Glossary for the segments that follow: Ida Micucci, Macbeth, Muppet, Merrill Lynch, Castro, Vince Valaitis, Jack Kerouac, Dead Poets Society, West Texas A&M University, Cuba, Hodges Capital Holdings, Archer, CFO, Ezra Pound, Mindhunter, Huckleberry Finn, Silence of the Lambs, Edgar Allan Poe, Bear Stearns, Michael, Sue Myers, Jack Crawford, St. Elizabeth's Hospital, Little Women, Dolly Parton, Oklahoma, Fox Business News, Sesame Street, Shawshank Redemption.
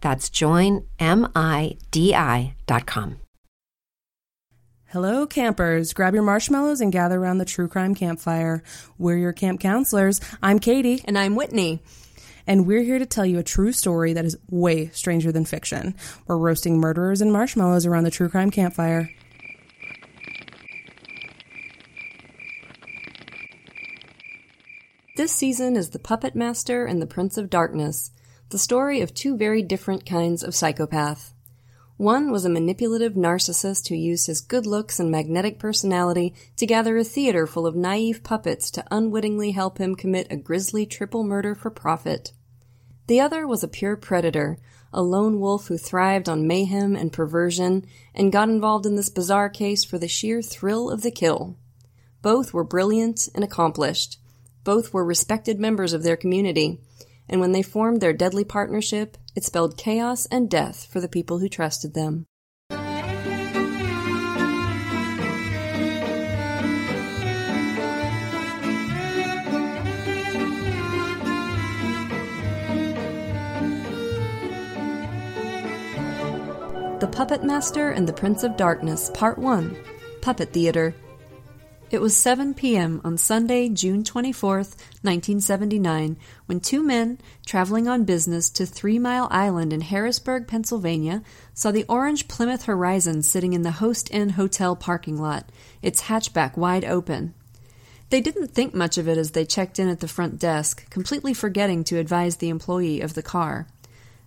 That's joinmidi.com. Hello, campers. Grab your marshmallows and gather around the True Crime Campfire. We're your camp counselors. I'm Katie. And I'm Whitney. And we're here to tell you a true story that is way stranger than fiction. We're roasting murderers and marshmallows around the True Crime Campfire. This season is The Puppet Master and the Prince of Darkness, the story of two very different kinds of psychopath. One was a manipulative narcissist who used his good looks and magnetic personality to gather a theater full of naive puppets to unwittingly help him commit a grisly triple murder for profit. The other was a pure predator, a lone wolf who thrived on mayhem and perversion and got involved in this bizarre case for the sheer thrill of the kill. Both were brilliant and accomplished. Both were respected members of their community, and when they formed their deadly partnership, it spelled chaos and death for the people who trusted them. The Puppet Master and the Prince of Darkness, Part 1, Puppet Theater. It was 7 p.m. on Sunday, June 24th, 1979, when two men, traveling on business to 3 Mile Island in Harrisburg, Pennsylvania, saw the orange Plymouth Horizon sitting in the Host Inn Hotel parking lot, its hatchback wide open. They didn't think much of it as they checked in at the front desk, completely forgetting to advise the employee of the car.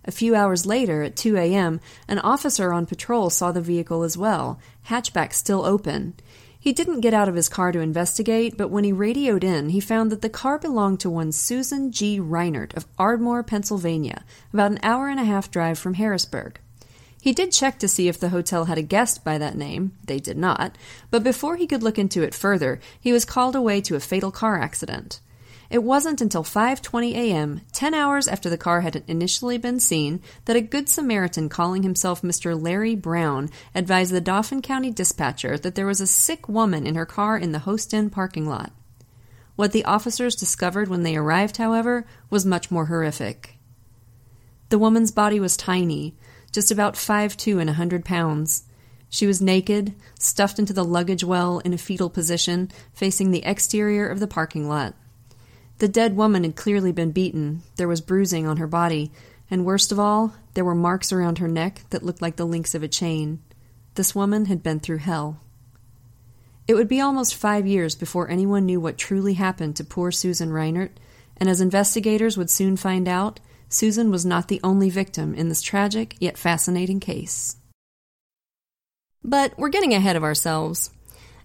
A few hours later, at 2 a.m., an officer on patrol saw the vehicle as well, hatchback still open. He didn't get out of his car to investigate, but when he radioed in, he found that the car belonged to one Susan G. Reinert of Ardmore, Pennsylvania, about an hour-and-a-half drive from Harrisburg. He did check to see if the hotel had a guest by that name. They did not. But before he could look into it further, he was called away to a fatal car accident. It wasn't until 5:20 a.m., 10 hours after the car had initially been seen, that a good Samaritan calling himself Mr. Larry Brown advised the Dauphin County dispatcher that there was a sick woman in her car in the Host Inn parking lot. What the officers discovered when they arrived, however, was much more horrific. The woman's body was tiny, just about 5'2" and 100 pounds. She was naked, stuffed into the luggage well in a fetal position, facing the exterior of the parking lot. The dead woman had clearly been beaten, there was bruising on her body, and worst of all, there were marks around her neck that looked like the links of a chain. This woman had been through hell. It would be almost 5 years before anyone knew what truly happened to poor Susan Reinert, and as investigators would soon find out, Susan was not the only victim in this tragic yet fascinating case. But we're getting ahead of ourselves.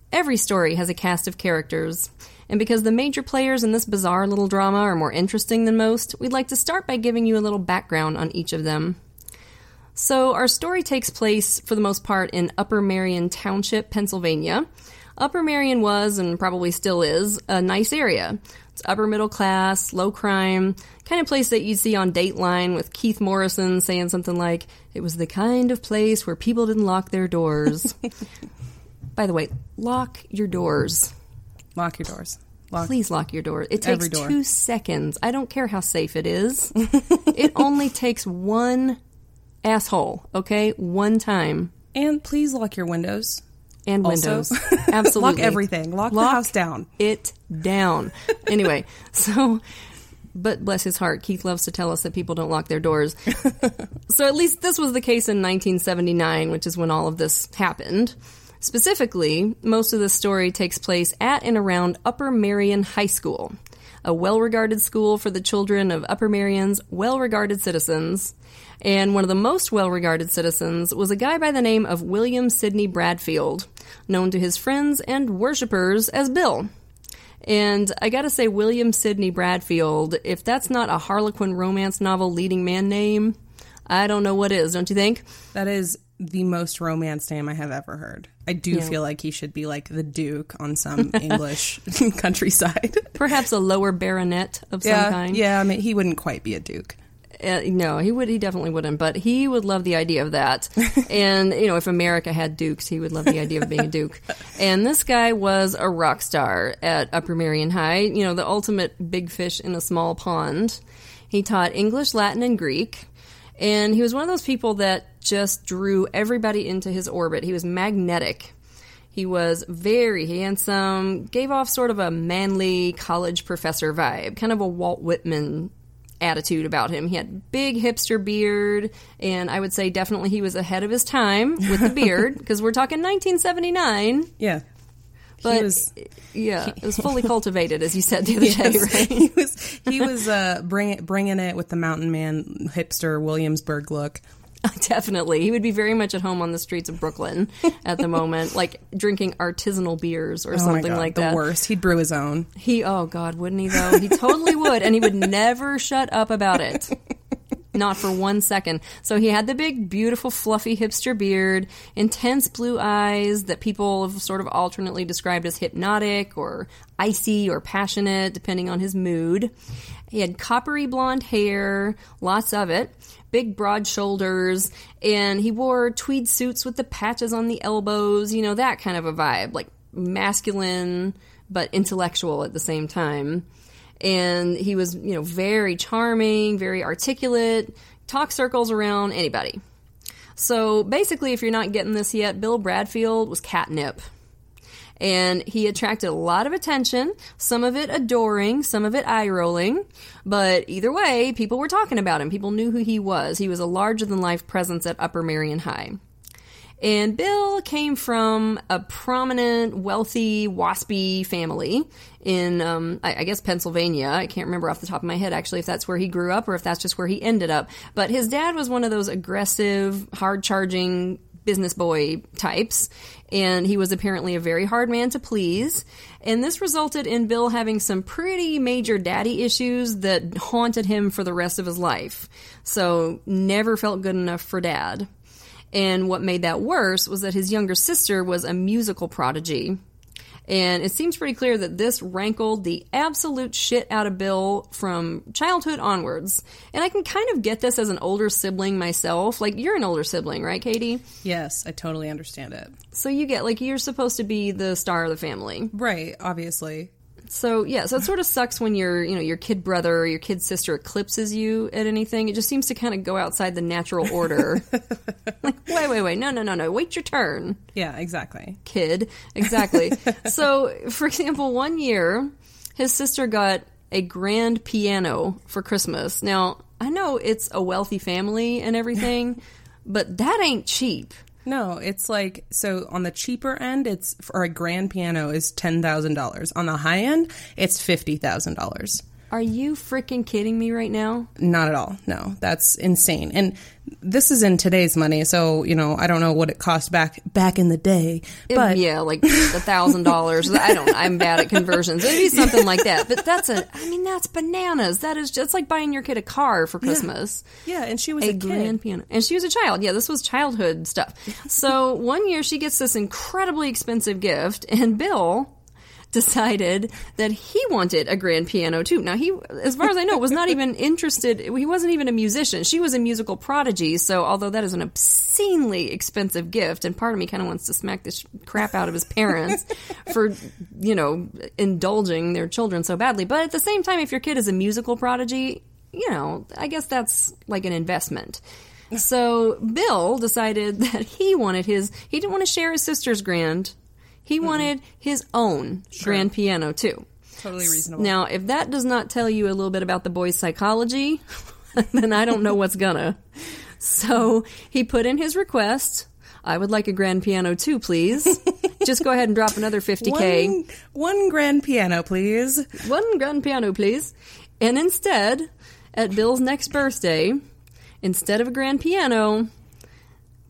Every story has a cast of characters, and because the major players in this bizarre little drama are more interesting than most, we'd like to start by giving you a little background on each of them. So our story takes place, for the most part, in Upper Merion Township, Pennsylvania. Upper Merion was, and probably still is, a nice area. It's upper middle class, low crime, kind of place that you'd see on Dateline with Keith Morrison saying something like, "It was the kind of place where people didn't lock their doors." By the way, lock your doors. Lock your doors. Please lock your door. It takes 2 seconds. I don't care how safe it is. It only takes one asshole, okay? One time. And please lock your windows. And windows. Also. Absolutely. Lock everything. Lock the house down. It down. Anyway, so, but bless his heart, Keith loves to tell us that people don't lock their doors. So at least this was the case in 1979, which is when all of this happened. Specifically, most of this story takes place at and around Upper Merion High School, a well-regarded school for the children of Upper Merion's well-regarded citizens. And one of the most well-regarded citizens was a guy by the name of William Sidney Bradfield, known to his friends and worshippers as Bill. And I gotta say, William Sidney Bradfield, if that's not a Harlequin romance novel leading man name, I don't know what is, don't you think? That is the most romance name I have ever heard. I do feel like he should be like the Duke on some English countryside. Perhaps a lower baronet of some kind. Yeah, I mean, he wouldn't quite be a Duke. No, he would. He definitely wouldn't, but he would love the idea of that. And, you know, if America had dukes, he would love the idea of being a duke. And this guy was a rock star at Upper Merion High, you know, the ultimate big fish in a small pond. He taught English, Latin, and Greek. And he was one of those people that just drew everybody into his orbit. He was magnetic. He was very handsome, gave off sort of a manly college professor vibe, kind of a Walt Whitman attitude about him. He had big hipster beard, and I would say definitely he was ahead of his time with the beard, because we're talking 1979. Yeah. But it was fully cultivated, as you said the other day, right? He was bringing it with the mountain man hipster Williamsburg look. Definitely. He would be very much at home on the streets of Brooklyn at the moment, like drinking artisanal beers or something like that. The worst. He'd brew his own. Oh God, wouldn't he though? He totally would, and he would never shut up about it. Not for 1 second. So he had the big, beautiful, fluffy hipster beard, intense blue eyes that people have sort of alternately described as hypnotic or icy or passionate, depending on his mood. He had coppery blonde hair, lots of it, big broad shoulders, and he wore tweed suits with the patches on the elbows, you know, that kind of a vibe, like masculine but intellectual at the same time. And he was, you know, very charming, very articulate, talk circles around anybody. So basically, if you're not getting this yet, Bill Bradfield was catnip. And he attracted a lot of attention, some of it adoring, some of it eye-rolling. But either way, people were talking about him. People knew who he was. He was a larger-than-life presence at Upper Merion High. And Bill came from a prominent, wealthy, waspy family in, I guess, Pennsylvania. I can't remember off the top of my head, actually, if that's where he grew up or if that's just where he ended up. But his dad was one of those aggressive, hard-charging business boy types, and he was apparently a very hard man to please. And this resulted in Bill having some pretty major daddy issues that haunted him for the rest of his life. So never felt good enough for dad. And what made that worse was that his younger sister was a musical prodigy. And it seems pretty clear that this rankled the absolute shit out of Bill from childhood onwards. And I can kind of get this as an older sibling myself. Like, you're an older sibling, right, Katie? Yes, I totally understand it. So you get, like, you're supposed to be the star of the family. Right, obviously. So, yeah, so it sort of sucks when your kid brother or your kid sister eclipses you at anything. It just seems to kind of go outside the natural order. Like, wait, no, wait your turn. Yeah, exactly. Kid, exactly. So, for example, one year, his sister got a grand piano for Christmas. Now, I know it's a wealthy family and everything, but that ain't cheap. No, it's like, so on the cheaper end, it's for a grand piano is $10,000. On the high end, it's $50,000. Are you freaking kidding me right now? Not at all. No, that's insane. And this is in today's money, so, you know, I don't know what it cost back in the day. But yeah, like $1,000. I'm bad at conversions. It'd be something like that. But that's bananas. That is just like buying your kid a car for Christmas. Yeah, and she was a kid. Grand piano. And she was a child. Yeah, this was childhood stuff. So one year she gets this incredibly expensive gift, and Bill decided that he wanted a grand piano too. Now, he, as far as I know, was not even interested. He wasn't even a musician. She was a musical prodigy. So although that is an obscenely expensive gift, and part of me kind of wants to smack the crap out of his parents for, you know, indulging their children so badly. But at the same time, if your kid is a musical prodigy, you know, I guess that's like an investment. So Bill decided that he didn't want to share his sister's grand. He wanted his own grand piano, too. Totally reasonable. Now, if that does not tell you a little bit about the boy's psychology, then I don't know what's gonna. So he put in his request, I would like a grand piano, too, please. Just go ahead and drop another $50,000. One grand piano, please. One grand piano, please. And instead, at Bill's next birthday, instead of a grand piano,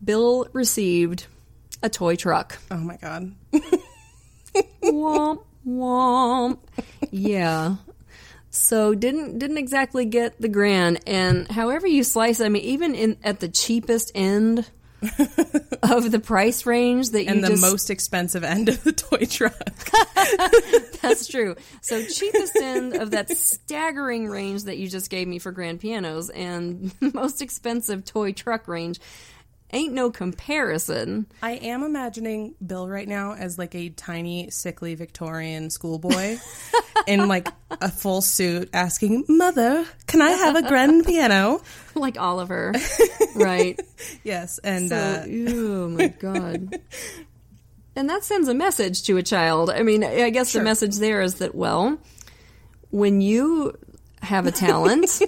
Bill received a toy truck. Oh, my God. Womp, womp. Yeah. So didn't exactly get the grand. And however you slice, I mean, even at the cheapest end of the price range that and you just... And the most expensive end of the toy truck. That's true. So cheapest end of that staggering range that you just gave me for grand pianos and most expensive toy truck range. Ain't no comparison. I am imagining Bill right now as like a tiny, sickly Victorian schoolboy in like a full suit asking, Mother, can I have a grand piano? Like Oliver. Right. Yes. And oh my God. And that sends a message to a child. I mean, I guess the message there is that, well, when you have a talent...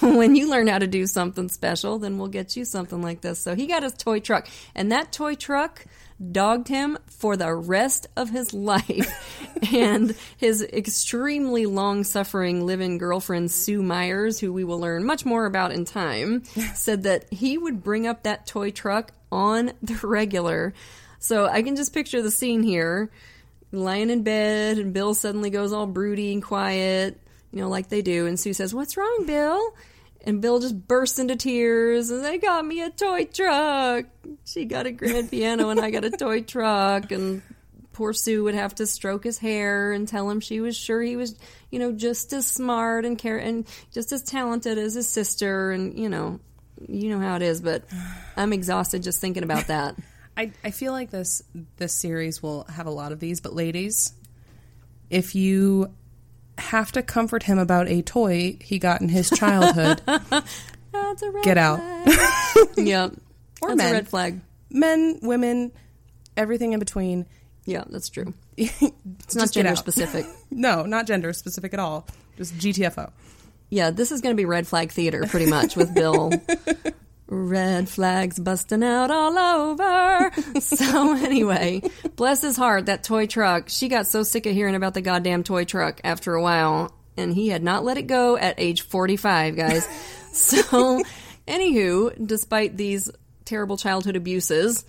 when you learn how to do something special, then we'll get you something like this. So he got his toy truck, and that toy truck dogged him for the rest of his life. And his extremely long-suffering live-in girlfriend, Sue Myers, who we will learn much more about in time, said that he would bring up that toy truck on the regular. So I can just picture the scene here, lying in bed, and Bill suddenly goes all broody and quiet. You know, like they do. And Sue says, "What's wrong, Bill?" And Bill just bursts into tears. And they got me a toy truck. She got a grand piano and I got a toy truck. And poor Sue would have to stroke his hair and tell him she was sure he was, you know, just as smart and just as talented as his sister. And, you know how it is. But I'm exhausted just thinking about that. I feel like this series will have a lot of these. But ladies, if you... have to comfort him about a toy he got in his childhood. That's a red Get out. Flag. Yeah. Or that's men. A red flag. Men, women, everything in between. Yeah, that's true. It's not gender specific. No, not gender specific at all. Just GTFO. Yeah, this is going to be red flag theater pretty much with Bill. Red flags busting out all over. So anyway, bless his heart, that toy truck. She got so sick of hearing about the goddamn toy truck after a while, and he had not let it go at age 45, guys. So anywho, despite these terrible childhood abuses,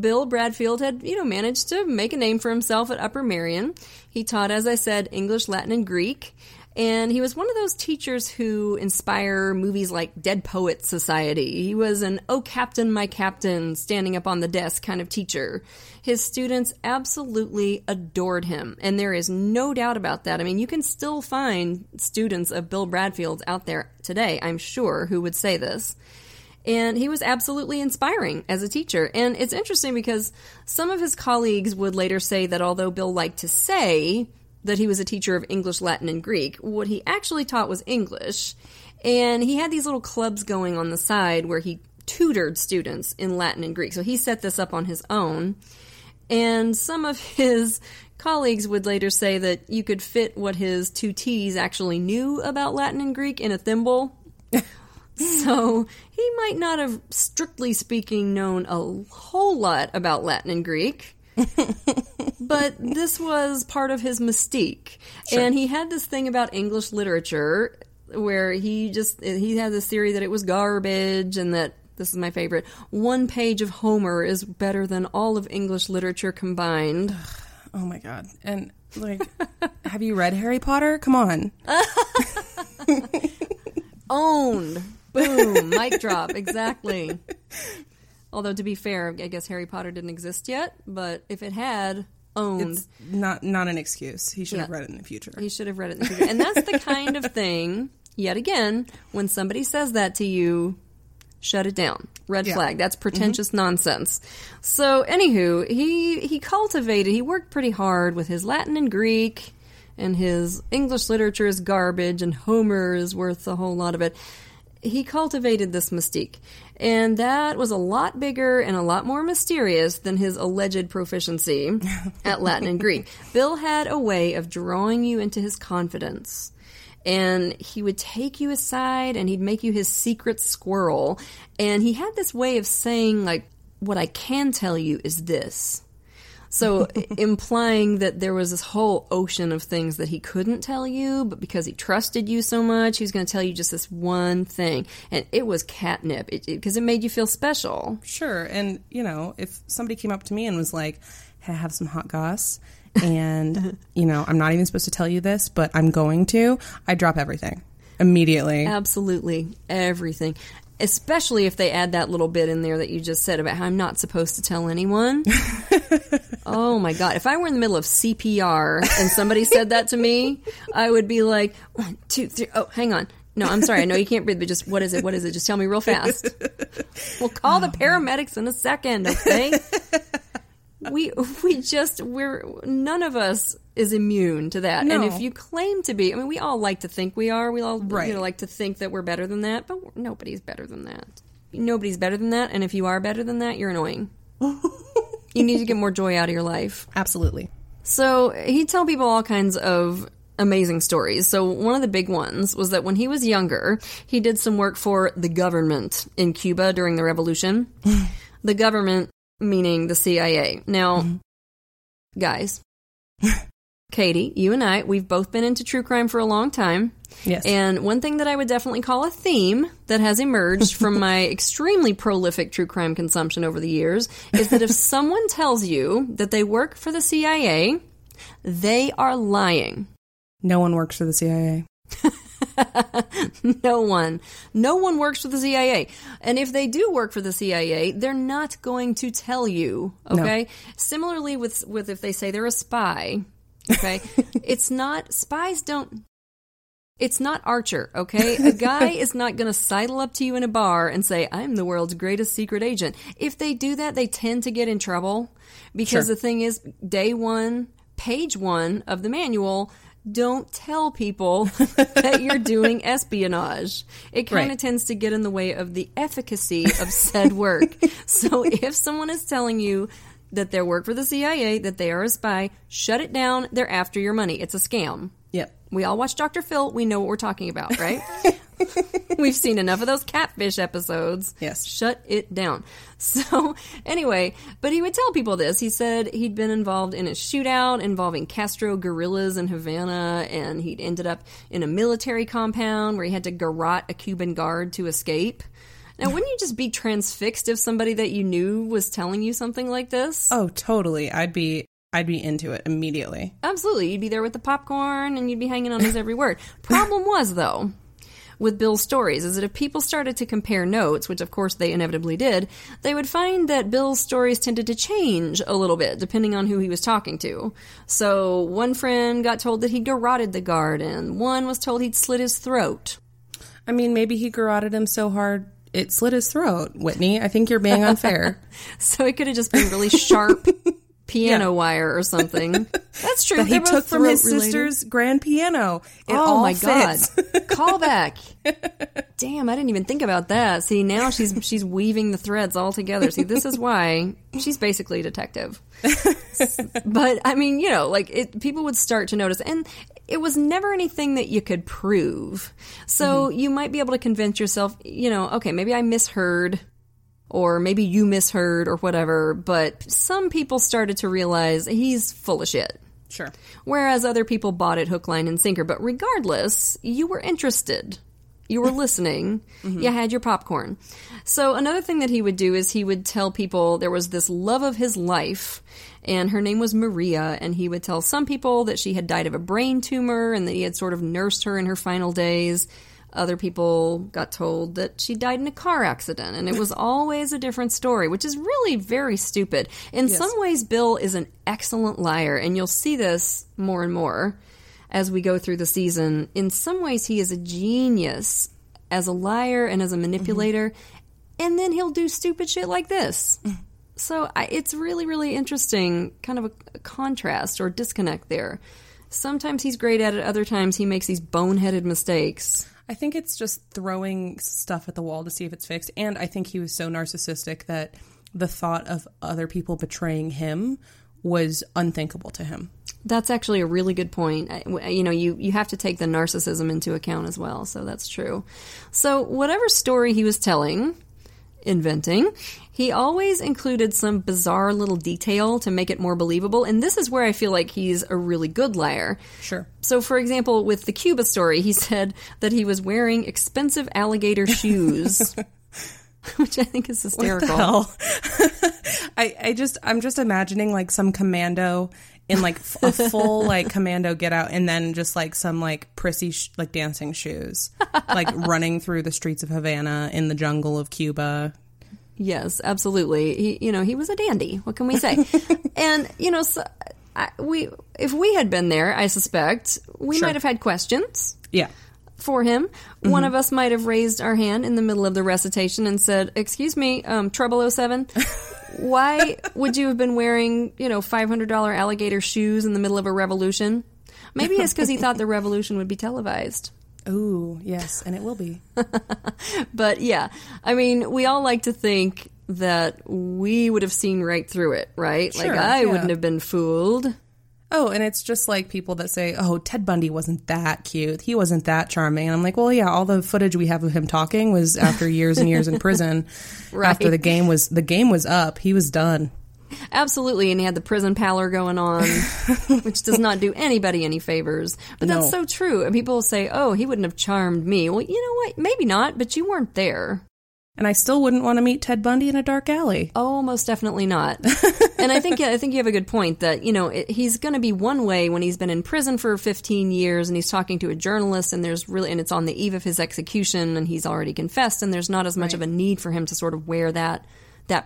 Bill Bradfield had, managed to make a name for himself at Upper Merion. He taught, as I said, English, Latin, and Greek. And he was one of those teachers who inspire movies like Dead Poets Society. He was an "Oh, Captain, My Captain," standing up on the desk kind of teacher. His students absolutely adored him, and there is no doubt about that. I mean, you can still find students of Bill Bradfield's out there today, I'm sure, who would say this. And he was absolutely inspiring as a teacher. And it's interesting because some of his colleagues would later say that although Bill liked to say that he was a teacher of English, Latin, and Greek, what he actually taught was English. And he had these little clubs going on the side where he tutored students in Latin and Greek. So he set this up on his own. And some of his colleagues would later say that you could fit what his two T's actually knew about Latin and Greek in a thimble. So he might not have, strictly speaking, known a whole lot about Latin and Greek. but this was part of his mystique. Sure. And he had this thing about English literature where he had this theory that it was garbage and that, this is my favorite, one page of Homer is better than all of English literature combined. Oh, my God. And, like, have you read Harry Potter? Come on. Owned. Boom. Mic drop. Exactly. Although, to be fair, I guess Harry Potter didn't exist yet, but if it had, owned. It's not an excuse. He should have read it in the future. He should have read it in the future. And that's the kind of thing, yet again, when somebody says that to you, shut it down. Red flag. That's pretentious nonsense. So, anywho, he worked pretty hard with his Latin and Greek, and his English literature is garbage, and Homer is worth a whole lot of it. He cultivated this mystique, and that was a lot bigger and a lot more mysterious than his alleged proficiency at Latin and Greek. Bill had a way of drawing you into his confidence. And he would take you aside, and he'd make you his secret squirrel. And he had this way of saying, like, what I can tell you is this. So implying that there was this whole ocean of things that he couldn't tell you, but because he trusted you so much, he was going to tell you just this one thing. And it was catnip, because it made you feel special. Sure. And, you know, if somebody came up to me and was like, hey, I have some hot goss. And, you know, I'm not even supposed to tell you this, but I'm going to. I drop everything immediately. Absolutely. Everything. Especially if they add that little bit in there that you just said about how I'm not supposed to tell anyone. Oh, my God. If I were in the middle of CPR and somebody said that to me, I would be like, 1, 2, 3. Oh, hang on. No, I'm sorry. I know you can't breathe, but just what is it? What is it? Just tell me real fast. We'll call the paramedics in a second, okay? We're none of us is immune to that. No. And if you claim to be, I mean, we all like to think we are. We all like to think that we're better than that, but nobody's better than that. Nobody's better than that, and if you are better than that, you're annoying. You need to get more joy out of your life. Absolutely. So he'd tell people all kinds of amazing stories. So one of the big ones was that when he was younger, he did some work for the government in Cuba during the revolution. The government, meaning the CIA. Now, guys, Katie, you and I, we've both been into true crime for a long time. Yes. And one thing that I would definitely call a theme that has emerged from my extremely prolific true crime consumption over the years is that if someone tells you that they work for the CIA, they are lying. No one works for the CIA. No one works for the CIA. And if they do work for the CIA, they're not going to tell you, okay? No. Similarly with if they say they're a spy, okay? It's not Archer, okay? A guy is not going to sidle up to you in a bar and say, I'm the world's greatest secret agent. If they do that, they tend to get in trouble because the thing is, day one, page one of the manual, don't tell people that you're doing espionage. It kind of tends to get in the way of the efficacy of said work. So if someone is telling you that they work for the CIA, that they are a spy, shut it down. They're after your money. It's a scam. Yep. We all watch Dr. Phil. We know what we're talking about, right? We've seen enough of those catfish episodes. Yes. Shut it down. So, anyway, but he would tell people this. He said he'd been involved in a shootout involving Castro guerrillas in Havana, and he'd ended up in a military compound where he had to garrote a Cuban guard to escape. Now, wouldn't you just be transfixed if somebody that you knew was telling you something like this? Oh, totally. I'd be into it immediately. Absolutely. You'd be there with the popcorn, and you'd be hanging on his every word. Problem was, though, with Bill's stories is that if people started to compare notes, which of course they inevitably did, they would find that Bill's stories tended to change a little bit depending on who he was talking to. So one friend got told that he garroted the guard, and one was told he'd slit his throat. I mean, maybe he garroted him so hard it slit his throat, Whitney. I think you're being unfair. So it could have just been really sharp piano wire or something. That's true. That he took from his sister's grand piano. Oh my God. Call back. Damn, I didn't even think about that. See, now she's weaving the threads all together. See, this is why she's basically a detective. But I mean, you know, like people would start to notice, and it was never anything that you could prove. So you might be able to convince yourself, you know, okay, maybe I misheard or maybe you misheard or whatever, but some people started to realize he's full of shit. Sure. Whereas other people bought it hook, line, and sinker. But regardless, you were interested. You were listening. Mm-hmm. You had your popcorn. So another thing that he would do is he would tell people there was this love of his life, and her name was Maria, and he would tell some people that she had died of a brain tumor and that he had sort of nursed her in her final days. Other people got told that she died in a car accident, and it was always a different story, which is really very stupid. In some ways, Bill is an excellent liar, and you'll see this more and more as we go through the season. In some ways, he is a genius as a liar and as a manipulator, and then he'll do stupid shit like this. So it's really, really interesting, kind of a contrast or disconnect there. Sometimes he's great at it, other times he makes these boneheaded mistakes. I think it's just throwing stuff at the wall to see if it's fixed. And I think he was so narcissistic that the thought of other people betraying him was unthinkable to him. That's actually a really good point. You know, you have to take the narcissism into account as well. So that's true. So whatever story he was telling, inventing, he always included some bizarre little detail to make it more believable, and this is where I feel like he's a really good liar. Sure. So, for example, with the Cuba story, he said that he was wearing expensive alligator shoes, which I think is hysterical. What the hell? I'm just imagining like some commando in like a full like commando get out, and then just like some like prissy like dancing shoes, like running through the streets of Havana in the jungle of Cuba. Yes, absolutely. He was a dandy. What can we say? And, you know, so if we had been there, I suspect we might have had questions. Yeah. For him. Mm-hmm. One of us might have raised our hand in the middle of the recitation and said, "Excuse me, Trouble 07, why would you have been wearing, you know, $500 alligator shoes in the middle of a revolution?" Maybe it's because he thought the revolution would be televised. Ooh, yes, and it will be. But yeah, I mean, we all like to think that we would have seen right through it, right? Sure, like, I wouldn't have been fooled. Oh, and it's just like people that say, "Oh, Ted Bundy wasn't that cute. He wasn't that charming." And I'm like, well, yeah, all the footage we have of him talking was after years and years in prison. Right. After the game was up, he was done. Absolutely, and he had the prison pallor going on, which does not do anybody any favors. But that's so true. And people say, "Oh, he wouldn't have charmed me." Well, you know what? Maybe not, but you weren't there. And I still wouldn't want to meet Ted Bundy in a dark alley. Oh, most definitely not. And I think you have a good point that, you know, he's going to be one way when he's been in prison for 15 years and he's talking to a journalist and it's on the eve of his execution and he's already confessed and there's not as much of a need for him to sort of wear that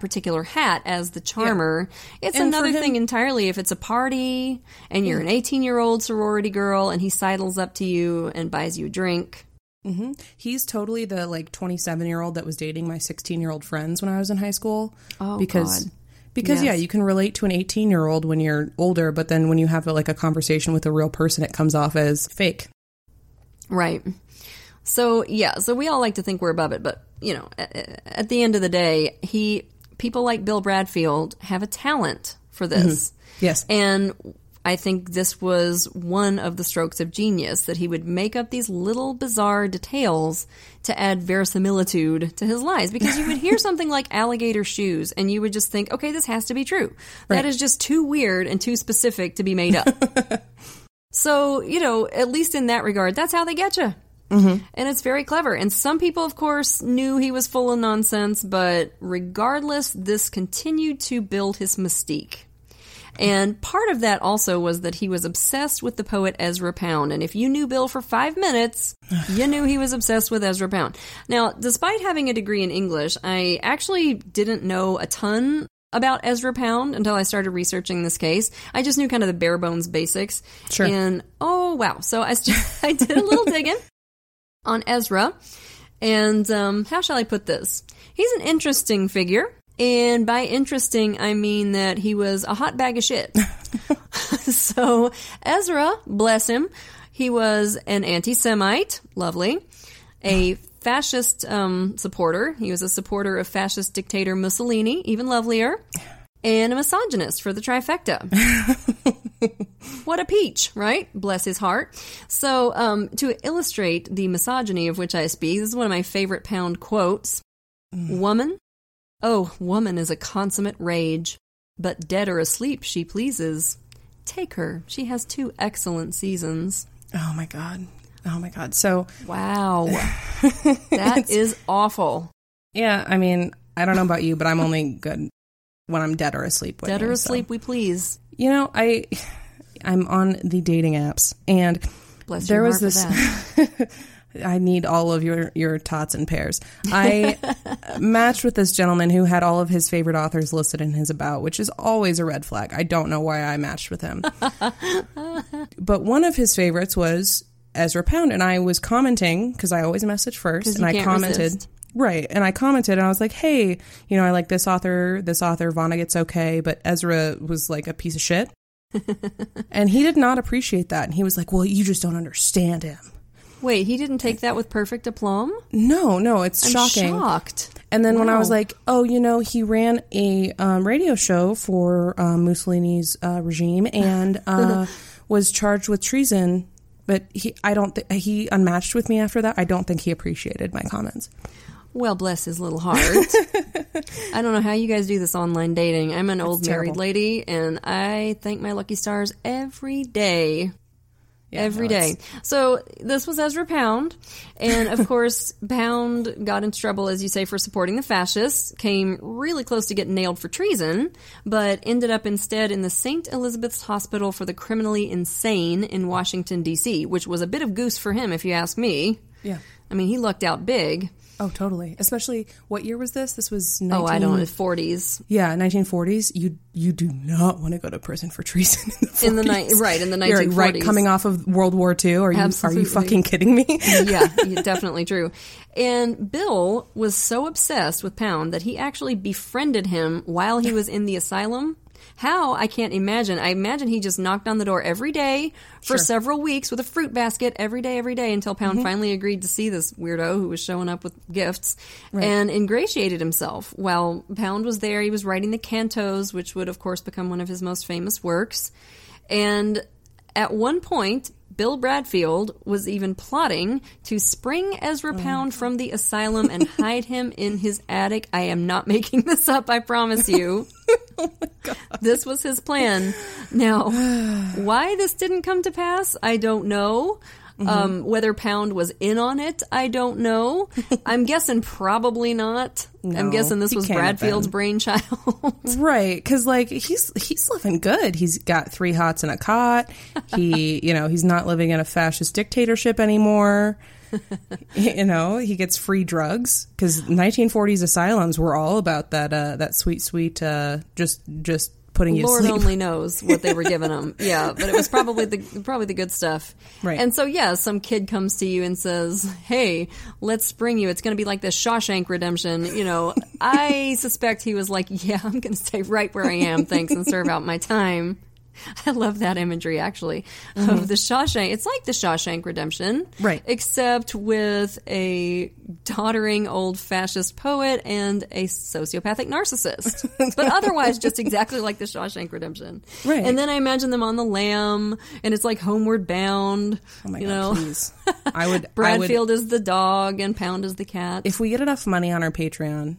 particular hat as the charmer. Yeah. It's another thing entirely if it's a party and you're an 18-year-old sorority girl and he sidles up to you and buys you a drink. Mm-hmm. He's totally the like 27-year-old that was dating my 16-year-old friends when I was in high school. Oh, God. Because you can relate to an 18-year-old when you're older, but then when you have like a conversation with a real person, it comes off as fake. Right. So, yeah. So we all like to think we're above it, but, you know, at the end of the day, people like Bill Bradfield have a talent for this. Mm-hmm. Yes. And I think this was one of the strokes of genius, that he would make up these little bizarre details to add verisimilitude to his lies. Because you would hear something like alligator shoes and you would just think, okay, this has to be true. Right. That is just too weird and too specific to be made up. So, you know, at least in that regard, that's how they get you. Mm-hmm. And it's very clever. And some people, of course, knew he was full of nonsense, but regardless, this continued to build his mystique. And part of that also was that he was obsessed with the poet Ezra Pound. And if you knew Bill for 5 minutes, you knew he was obsessed with Ezra Pound. Now, despite having a degree in English, I actually didn't know a ton about Ezra Pound until I started researching this case. I just knew kind of the bare bones basics. Sure. And, oh, wow. So I did a little digging on Ezra. And how shall I put this? He's an interesting figure. And by interesting, I mean that he was a hot bag of shit. So Ezra, bless him, he was an anti-Semite, lovely, a fascist supporter. He was a supporter of fascist dictator Mussolini, even lovelier, and a misogynist for the trifecta. What a peach, right? Bless his heart. So to illustrate the misogyny of which I speak, this is one of my favorite Pound quotes. Woman, Oh, woman is a consummate rage, but dead or asleep she pleases. Take her. She has two excellent seasons. Oh, my God. Oh, my God. So. Wow. That is awful. Yeah, I mean, I don't know about you, but I'm only good when I'm dead or asleep. Dead or asleep, we please. You know, I'm on the dating apps, and bless there was this. I need all of your tots and pears. I matched with this gentleman who had all of his favorite authors listed in his about, which is always a red flag. I don't know why I matched with him. But one of his favorites was Ezra Pound, and I was commenting, because I always message first, and I commented. Resist. Right, and I commented, and I was like, hey, you know, I like this author, Vonnegut's okay, but Ezra was like a piece of shit. And he did not appreciate that, and he was like, well, you just don't understand him. Wait, he didn't take that with perfect aplomb? No, it's shocking. I'm shocked. And then when I was like, oh, you know, he ran a radio show for Mussolini's regime and was charged with treason, but he unmatched with me after that. I don't think he appreciated my comments. Well, bless his little heart. I don't know how you guys do this online dating. I'm an old married lady, and I thank my lucky stars every day. Yeah, every day. So this was Ezra Pound. And, of course, Pound got into trouble, as you say, for supporting the fascists, came really close to getting nailed for treason, but ended up instead in the St. Elizabeth's Hospital for the Criminally Insane in Washington, D.C., which was a bit of goose for him, if you ask me. Yeah. I mean, he lucked out big. Oh, totally. Especially, what year was this? This was 40s. Yeah, 1940s. You do not want to go to prison for treason in the 40s. In the 1940s. You're right, coming off of World War II. Are you fucking kidding me? Yeah, definitely true. And Bill was so obsessed with Pound that he actually befriended him while he was in the asylum. How? I can't imagine. I imagine he just knocked on the door every day for several weeks with a fruit basket every day until Pound finally agreed to see this weirdo who was showing up with gifts and ingratiated himself. While Pound was there, he was writing the cantos, which would, of course, become one of his most famous works. And at one point, Bill Bradfield was even plotting to spring Ezra Pound from the asylum and hide him in his attic. I am not making this up, I promise you. Oh my God. This was his plan. Now, why this didn't come to pass, I don't know. Whether Pound was in on it, I don't know. I'm guessing probably not. No, I'm guessing this was Bradfield's brainchild. Right, because like he's living good. He's got three hots and a cot. He, you know, he's not living in a fascist dictatorship anymore. You know, he gets free drugs because 1940s asylums were all about that sweet, just putting you to sleep. Lord only knows what they were giving him. Yeah, but it was probably the good stuff. Right. And so, yeah, some kid comes to you and says, hey, let's spring you. It's going to be like the Shawshank Redemption. You know, I suspect he was like, yeah, I'm going to stay right where I am, thanks, and serve out my time. I love that imagery, actually, of the Shawshank. It's like the Shawshank Redemption. Right. Except with a doddering old fascist poet and a sociopathic narcissist. But otherwise, just exactly like the Shawshank Redemption. Right. And then I imagine them on the lam, and it's like Homeward Bound. Oh, my God, please. I would. Bradfield is the dog, and Pound is the cat. If we get enough money on our Patreon...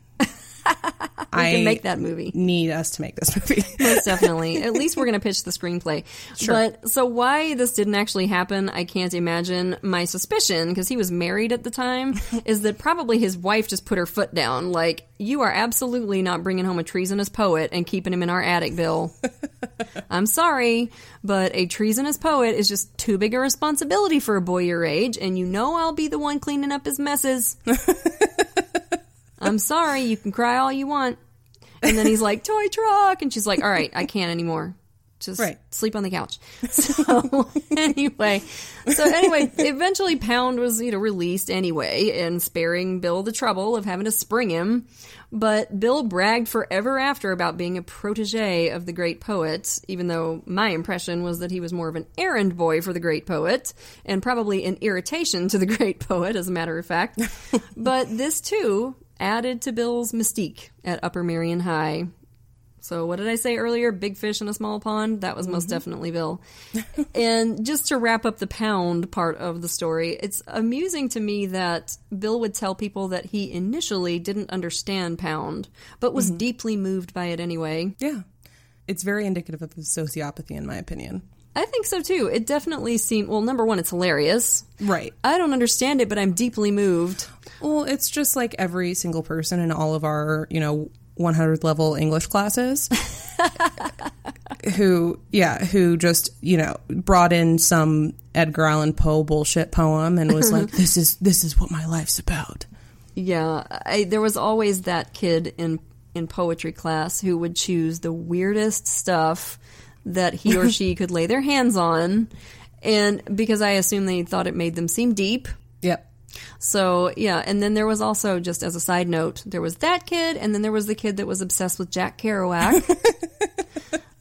I can make that movie. Need us to make this movie. Most definitely. At least we're going to pitch the screenplay. Sure. But so why this didn't actually happen, I can't imagine. My suspicion, because he was married at the time, is that probably his wife just put her foot down. Like, you are absolutely not bringing home a treasonous poet and keeping him in our attic, Bill. I'm sorry, but a treasonous poet is just too big a responsibility for a boy your age, and you know I'll be the one cleaning up his messes. I'm sorry, you can cry all you want. And then he's like, toy truck. And she's like, all right, I can't anymore. Just sleep on the couch. So anyway, eventually Pound was, released anyway and sparing Bill the trouble of having to spring him. But Bill bragged forever after about being a protege of the great poet, even though my impression was that he was more of an errand boy for the great poet and probably an irritation to the great poet, as a matter of fact. But this, too, added to Bill's mystique at Upper Merion High. So what did I say earlier? Big fish in a small pond? That was most definitely Bill. And just to wrap up the Pound part of the story, it's amusing to me that Bill would tell people that he initially didn't understand Pound, but was deeply moved by it anyway. Yeah. It's very indicative of his sociopathy, in my opinion. I think so, too. It definitely seemed... Well, number one, it's hilarious. Right. I don't understand it, but I'm deeply moved. Well, it's just like every single person in all of our, 100 level English classes who just, brought in some Edgar Allan Poe bullshit poem and was like, this is what my life's about. Yeah. There was always that kid in poetry class who would choose the weirdest stuff that he or she could lay their hands on. And because I assume they thought it made them seem deep. Yep. So, yeah, and then there was also, just as a side note, there was that kid, and then there was the kid that was obsessed with Jack Kerouac.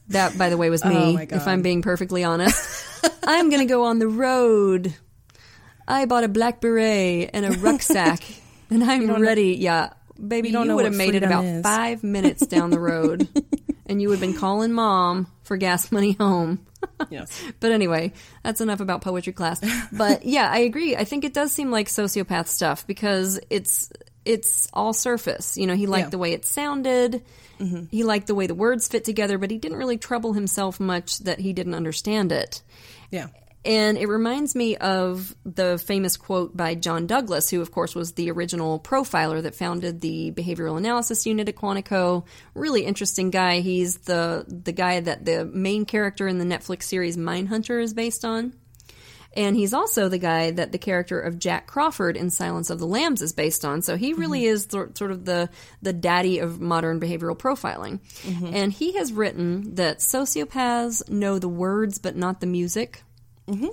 That, by the way, was me, if I'm being perfectly honest. I'm going to go on the road. I bought a black beret and a rucksack, and I'm ready. Yeah, baby, you would have made it about 5 minutes down the road, and you would have been calling Mom for gas money home. Yes. But anyway, that's enough about poetry class. But yeah, I agree. I think it does seem like sociopath stuff because it's all surface. He liked the way it sounded. Mm-hmm. He liked the way the words fit together, but he didn't really trouble himself much that he didn't understand it. Yeah. And it reminds me of the famous quote by John Douglas, who, of course, was the original profiler that founded the Behavioral Analysis Unit at Quantico. Really interesting guy. He's the guy that the main character in the Netflix series Mindhunter is based on. And he's also the guy that the character of Jack Crawford in Silence of the Lambs is based on. So he really is sort of the daddy of modern behavioral profiling. Mm-hmm. And he has written that sociopaths know the words but not the music. Mm-hmm.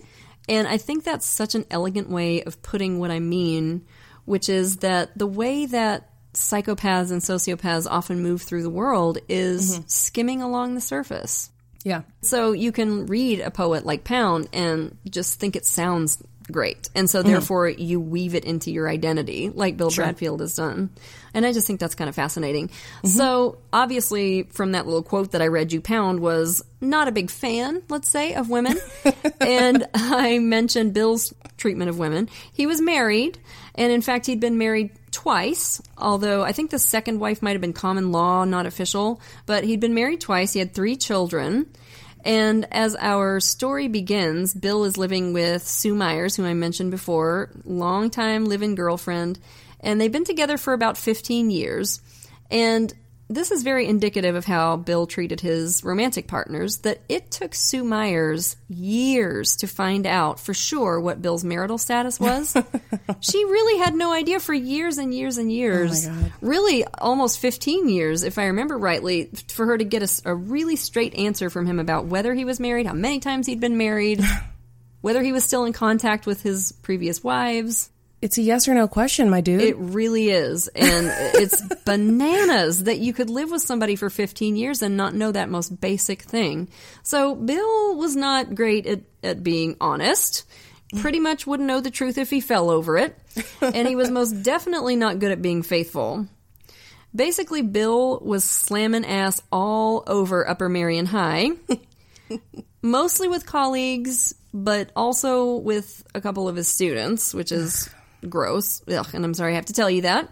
And I think that's such an elegant way of putting what I mean, which is that the way that psychopaths and sociopaths often move through the world is skimming along the surface. Yeah. So you can read a poet like Pound and just think it sounds great. And so therefore you weave it into your identity like Bill Bradfield has done. And I just think that's kind of fascinating. Mm-hmm. So obviously from that little quote that I read you, Pound was not a big fan, let's say, of women. And I mentioned Bill's treatment of women. He was married. And in fact, he'd been married twice, although I think the second wife might have been common law, not official. But he'd been married twice. He had 3 children. And as our story begins, Bill is living with Sue Myers, who I mentioned before, longtime live-in girlfriend, and they've been together for about 15 years. And this is very indicative of how Bill treated his romantic partners, that it took Sue Myers years to find out for sure what Bill's marital status was. She really had no idea for years and years and years. Oh my God. Really, almost 15 years, if I remember rightly, for her to get a really straight answer from him about whether he was married, how many times he'd been married, whether he was still in contact with his previous wives. It's a yes or no question, my dude. It really is. And it's bananas that you could live with somebody for 15 years and not know that most basic thing. So Bill was not great at being honest. Pretty much wouldn't know the truth if he fell over it. And he was most definitely not good at being faithful. Basically, Bill was slamming ass all over Upper Merion High. Mostly with colleagues, but also with a couple of his students, which is... gross. Ugh, and I'm sorry I have to tell you that.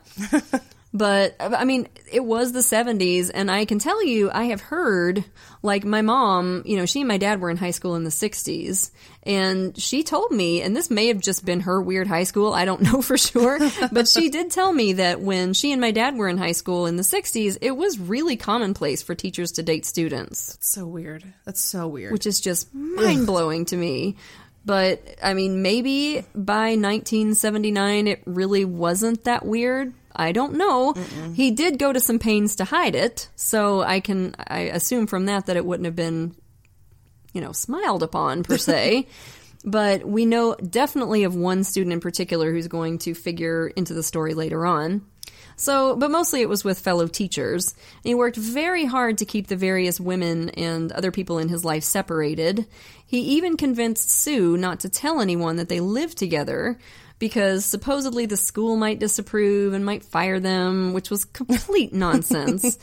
But, I mean, it was the 70s, and I can tell you, I have heard, like, my mom, she and my dad were in high school in the 60s, and she told me, and this may have just been her weird high school, I don't know for sure, but she did tell me that when she and my dad were in high school in the 60s, it was really commonplace for teachers to date students. That's so weird. That's so weird. Which is just mind-blowing to me. But, I mean, maybe by 1979 it really wasn't that weird. I don't know. Mm-mm. He did go to some pains to hide it, so I assume from that it wouldn't have been, smiled upon, per se. But we know definitely of one student in particular who's going to figure into the story later on. So, but mostly it was with fellow teachers. And he worked very hard to keep the various women and other people in his life separated. He even convinced Sue not to tell anyone that they lived together, because supposedly the school might disapprove and might fire them, which was complete nonsense.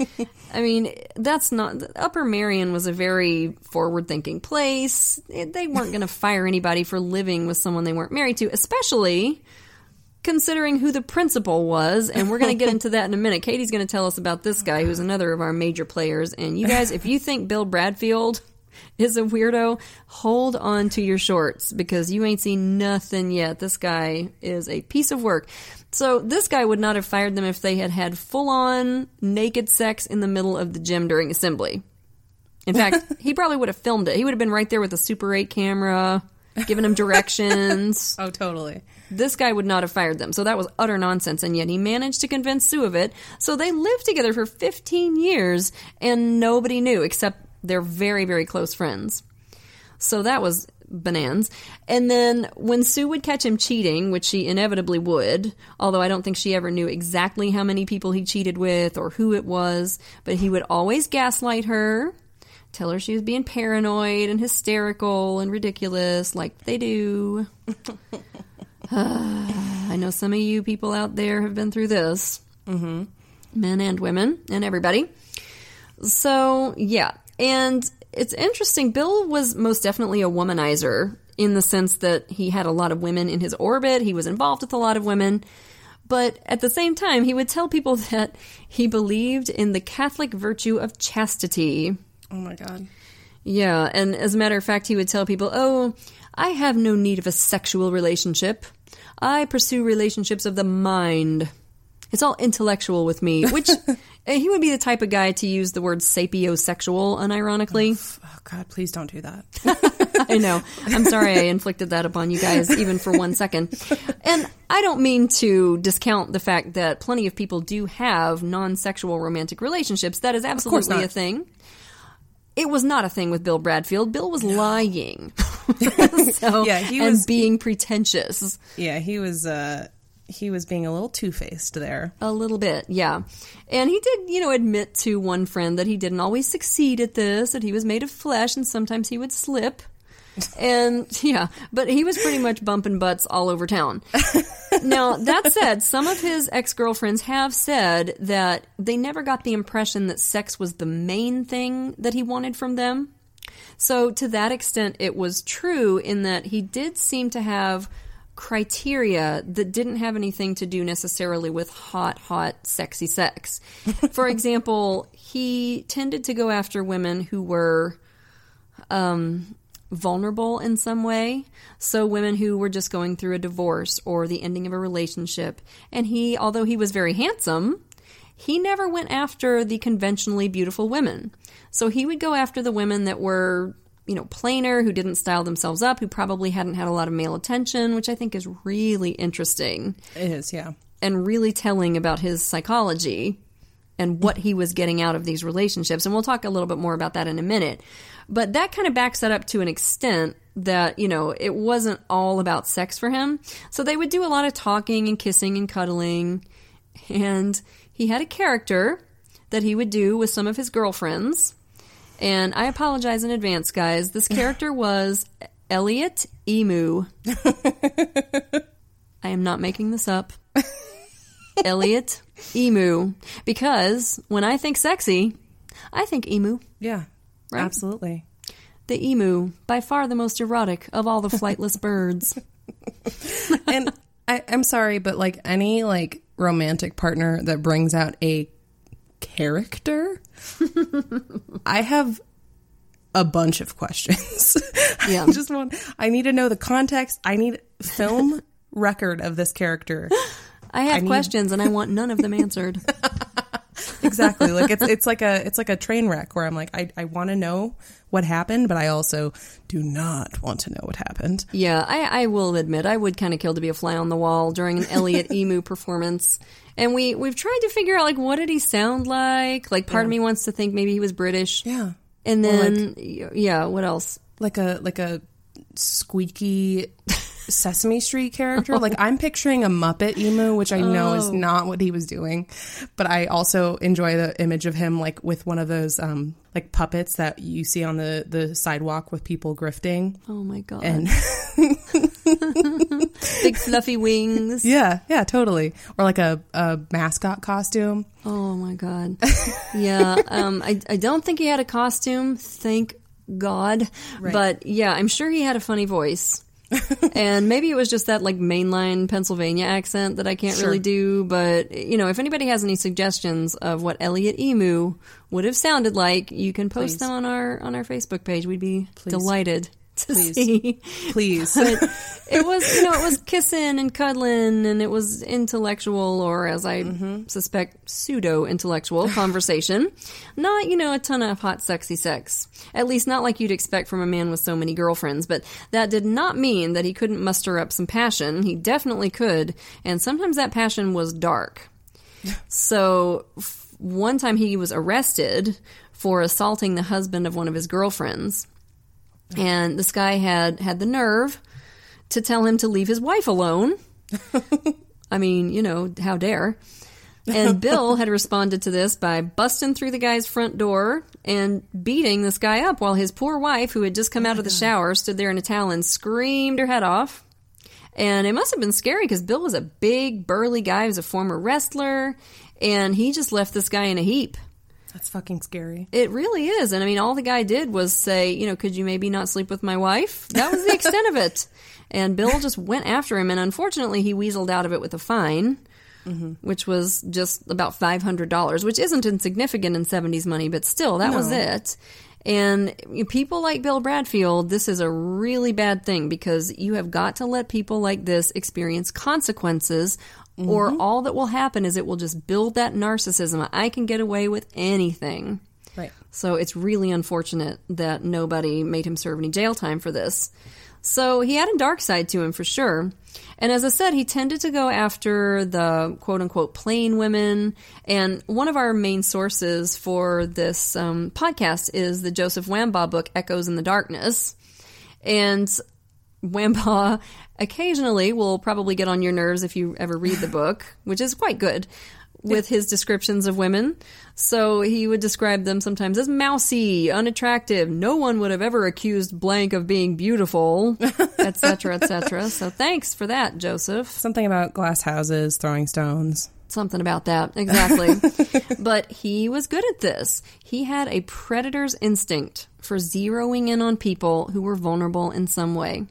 I mean, that's not... Upper Merion was a very forward-thinking place. They weren't going to fire anybody for living with someone they weren't married to, especially considering who the principal was, and we're going to get into that in a minute. Katie's going to tell us about this guy, who's another of our major players. And you guys, if you think Bill Bradfield is a weirdo, hold on to your shorts, because you ain't seen nothing yet. This guy is a piece of work. So this guy would not have fired them if they had had full-on naked sex in the middle of the gym during assembly. In fact, he probably would have filmed it. He would have been right there with a Super 8 camera, giving them directions. Oh, totally. This guy would not have fired them. So that was utter nonsense, and yet he managed to convince Sue of it. So they lived together for 15 years, and nobody knew except they're very, very close friends. So that was bananas. And then when Sue would catch him cheating, which she inevitably would, although I don't think she ever knew exactly how many people he cheated with or who it was, but he would always gaslight her, tell her she was being paranoid and hysterical and ridiculous, like they do. I know some of you people out there have been through this. Mm-hmm. Men and women and everybody. So, yeah. And it's interesting, Bill was most definitely a womanizer in the sense that he had a lot of women in his orbit. He was involved with a lot of women. But at the same time, he would tell people that he believed in the Catholic virtue of chastity. Oh, my God. Yeah. And as a matter of fact, he would tell people, oh, I have no need of a sexual relationship. I pursue relationships of the mind. It's all intellectual with me, which he would be the type of guy to use the word sapiosexual unironically. Oh, God, please don't do that. I know. I'm sorry I inflicted that upon you guys, even for one second. And I don't mean to discount the fact that plenty of people do have non-sexual romantic relationships. That is absolutely a thing. It was not a thing with Bill Bradfield. Bill was lying. He was being pretentious. Yeah, he was being a little two-faced there. A little bit, yeah. And he did, admit to one friend that he didn't always succeed at this, that he was made of flesh and sometimes he would slip. And, yeah, but he was pretty much bumping butts all over town. Now, that said, some of his ex-girlfriends have said that they never got the impression that sex was the main thing that he wanted from them. So, to that extent, it was true in that he did seem to have criteria that didn't have anything to do necessarily with hot, sexy sex. For example, he tended to go after women who were vulnerable in some way. So women who were just going through a divorce or the ending of a relationship. And he, although he was very handsome, he never went after the conventionally beautiful women. So he would go after the women that were plainer, who didn't style themselves up, who probably hadn't had a lot of male attention, which I think is really interesting. It is, yeah. And really telling about his psychology and what he was getting out of these relationships. And we'll talk a little bit more about that in a minute. But that kind of backs that up to an extent that, it wasn't all about sex for him. So they would do a lot of talking and kissing and cuddling. And he had a character that he would do with some of his girlfriends. And I apologize in advance, guys. This character was Elliot Emu. I am not making this up. Elliot Emu. Because when I think sexy, I think emu. Yeah, right? Absolutely. The emu, by far the most erotic of all the flightless birds. And I'm sorry, but any romantic partner that brings out a character, I have a bunch of questions. Yeah. I need to know the context. I need film record of this character. I need questions and I want none of them answered. Exactly. It's like a train wreck where I'm I want to know what happened, but I also do not want to know what happened. Yeah, I will admit I would kind of kill to be a fly on the wall during an Elliot Emu performance. And we've tried to figure out what did he sound like? Part of me wants to think maybe he was British. Yeah. And then what else? Like a squeaky Sesame Street character. Like, I'm picturing a Muppet emu, which I know is not what he was doing. But I also enjoy the image of him, like, with one of those, like, puppets that you see on the sidewalk with people grifting. Oh, my God. And big fluffy wings. Yeah, yeah, totally. Or, like, a mascot costume. Oh, my God. Yeah. I don't think he had a costume, thank God. Right. But, yeah, I'm sure he had a funny voice. And maybe it was just that, like, mainline Pennsylvania accent that I can't really do. But, you know, if anybody has any suggestions of what Elliot Emu would have sounded like, you can post them on our Facebook page. We'd be delighted to see. Please. But it was, you know, it was kissing and cuddling, and it was intellectual, or as I suspect, pseudo-intellectual conversation. Not, you know, a ton of hot, sexy sex. At least not like you'd expect from a man with so many girlfriends. But that did not mean that he couldn't muster up some passion. He definitely could. And sometimes that passion was dark. So one time he was arrested for assaulting the husband of one of his girlfriends. And this guy had the nerve to tell him to leave his wife alone. I mean, you know, how dare. And Bill had responded to this by busting through the guy's front door and beating this guy up while his poor wife, who had just come out of the shower, stood there in a towel and screamed her head off. And it must have been scary because Bill was a big, burly guy. He was a former wrestler, and he just left this guy in a heap. That's fucking scary. It really is. And I mean, all the guy did was say, you know, could you maybe not sleep with my wife? That was the extent of it. And Bill just went after him. And unfortunately, he weaseled out of it with a fine, which was just about $500, which isn't insignificant in 70s money. But still, that was it. And people like Bill Bradfield, this is a really bad thing, because you have got to let people like this experience consequences. Or all that will happen is it will just build that narcissism. I can get away with anything. Right. So it's really unfortunate that nobody made him serve any jail time for this. So he had a dark side to him for sure. And as I said, he tended to go after the quote-unquote plain women. And one of our main sources for this podcast is the Joseph Wambaugh book, Echoes in the Darkness. And Wambaugh occasionally will probably get on your nerves if you ever read the book, which is quite good, with his descriptions of women. So he would describe them sometimes as mousy, unattractive, no one would have ever accused blank of being beautiful, etc., etc. So thanks for that, Joseph. Something about glass houses, throwing stones. Something about that, exactly. But he was good at this. He had a predator's instinct for zeroing in on people who were vulnerable in some way.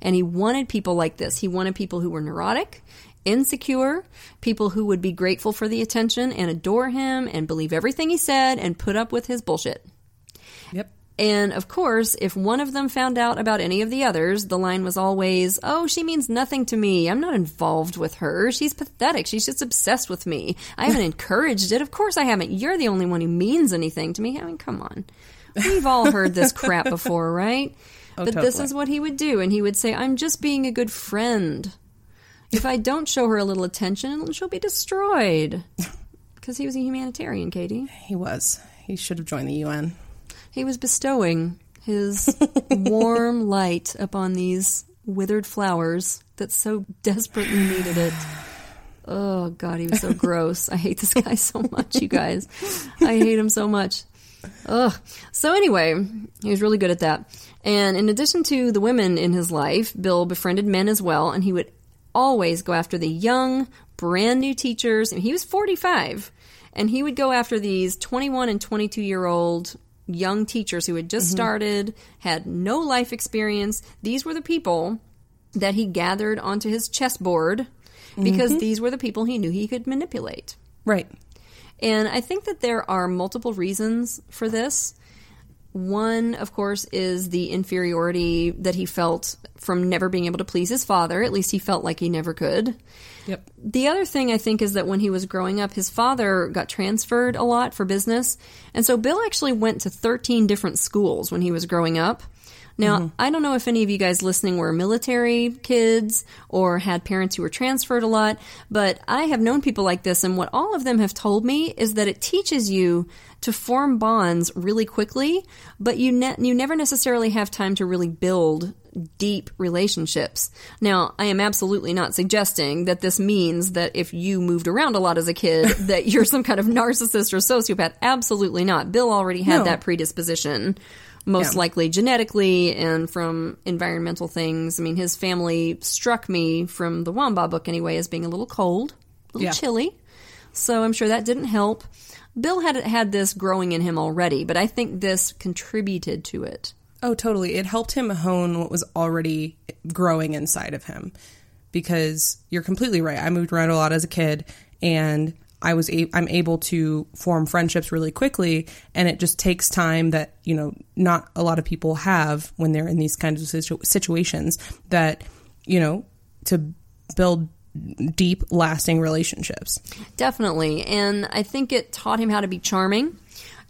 And he wanted people like this. He wanted people who were neurotic, insecure, people who would be grateful for the attention and adore him and believe everything he said and put up with his bullshit. Yep. And, of course, if one of them found out about any of the others, the line was always, oh, she means nothing to me. I'm not involved with her. She's pathetic. She's just obsessed with me. I haven't encouraged it. Of course I haven't. You're the only one who means anything to me. I mean, come on. We've all heard this crap before, right? Oh, but totally. This is what he would do, and he would say, I'm just being a good friend. If I don't show her a little attention, she'll be destroyed. Because he was a humanitarian, Katie. He was. He should have joined the UN. He was bestowing his warm light upon these withered flowers that so desperately needed it. Oh, God, he was so gross. I hate this guy so much, you guys. I hate him so much. Ugh. So anyway, he was really good at that. And in addition to the women in his life, Bill befriended men as well, and he would always go after the young, brand new teachers. And he was 45, and he would go after these 21 and 22-year-old young teachers who had just started, had no life experience. These were the people that he gathered onto his chessboard because these were the people he knew he could manipulate. Right. And I think that there are multiple reasons for this. One, of course, is the inferiority that he felt from never being able to please his father. At least he felt like he never could. Yep. The other thing, I think, is that when he was growing up, his father got transferred a lot for business. And so Bill actually went to 13 different schools when he was growing up. Now, I don't know if any of you guys listening were military kids or had parents who were transferred a lot, but I have known people like this, and what all of them have told me is that it teaches you to form bonds really quickly, but you never necessarily have time to really build deep relationships. Now, I am absolutely not suggesting that this means that if you moved around a lot as a kid, that you're some kind of narcissist or sociopath. Absolutely not. Bill already had that predisposition, most likely genetically and from environmental things. I mean, his family struck me from the Wambaugh book anyway as being a little cold, a little chilly. So I'm sure that didn't help. Bill had this growing in him already, but I think this contributed to it. Oh, totally. It helped him hone what was already growing inside of him, because you're completely right. I moved around a lot as a kid, and I'm able to form friendships really quickly, and it just takes time that, you know, not a lot of people have when they're in these kinds of situations that, you know, to build deep, lasting relationships. Definitely. And I think it taught him how to be charming.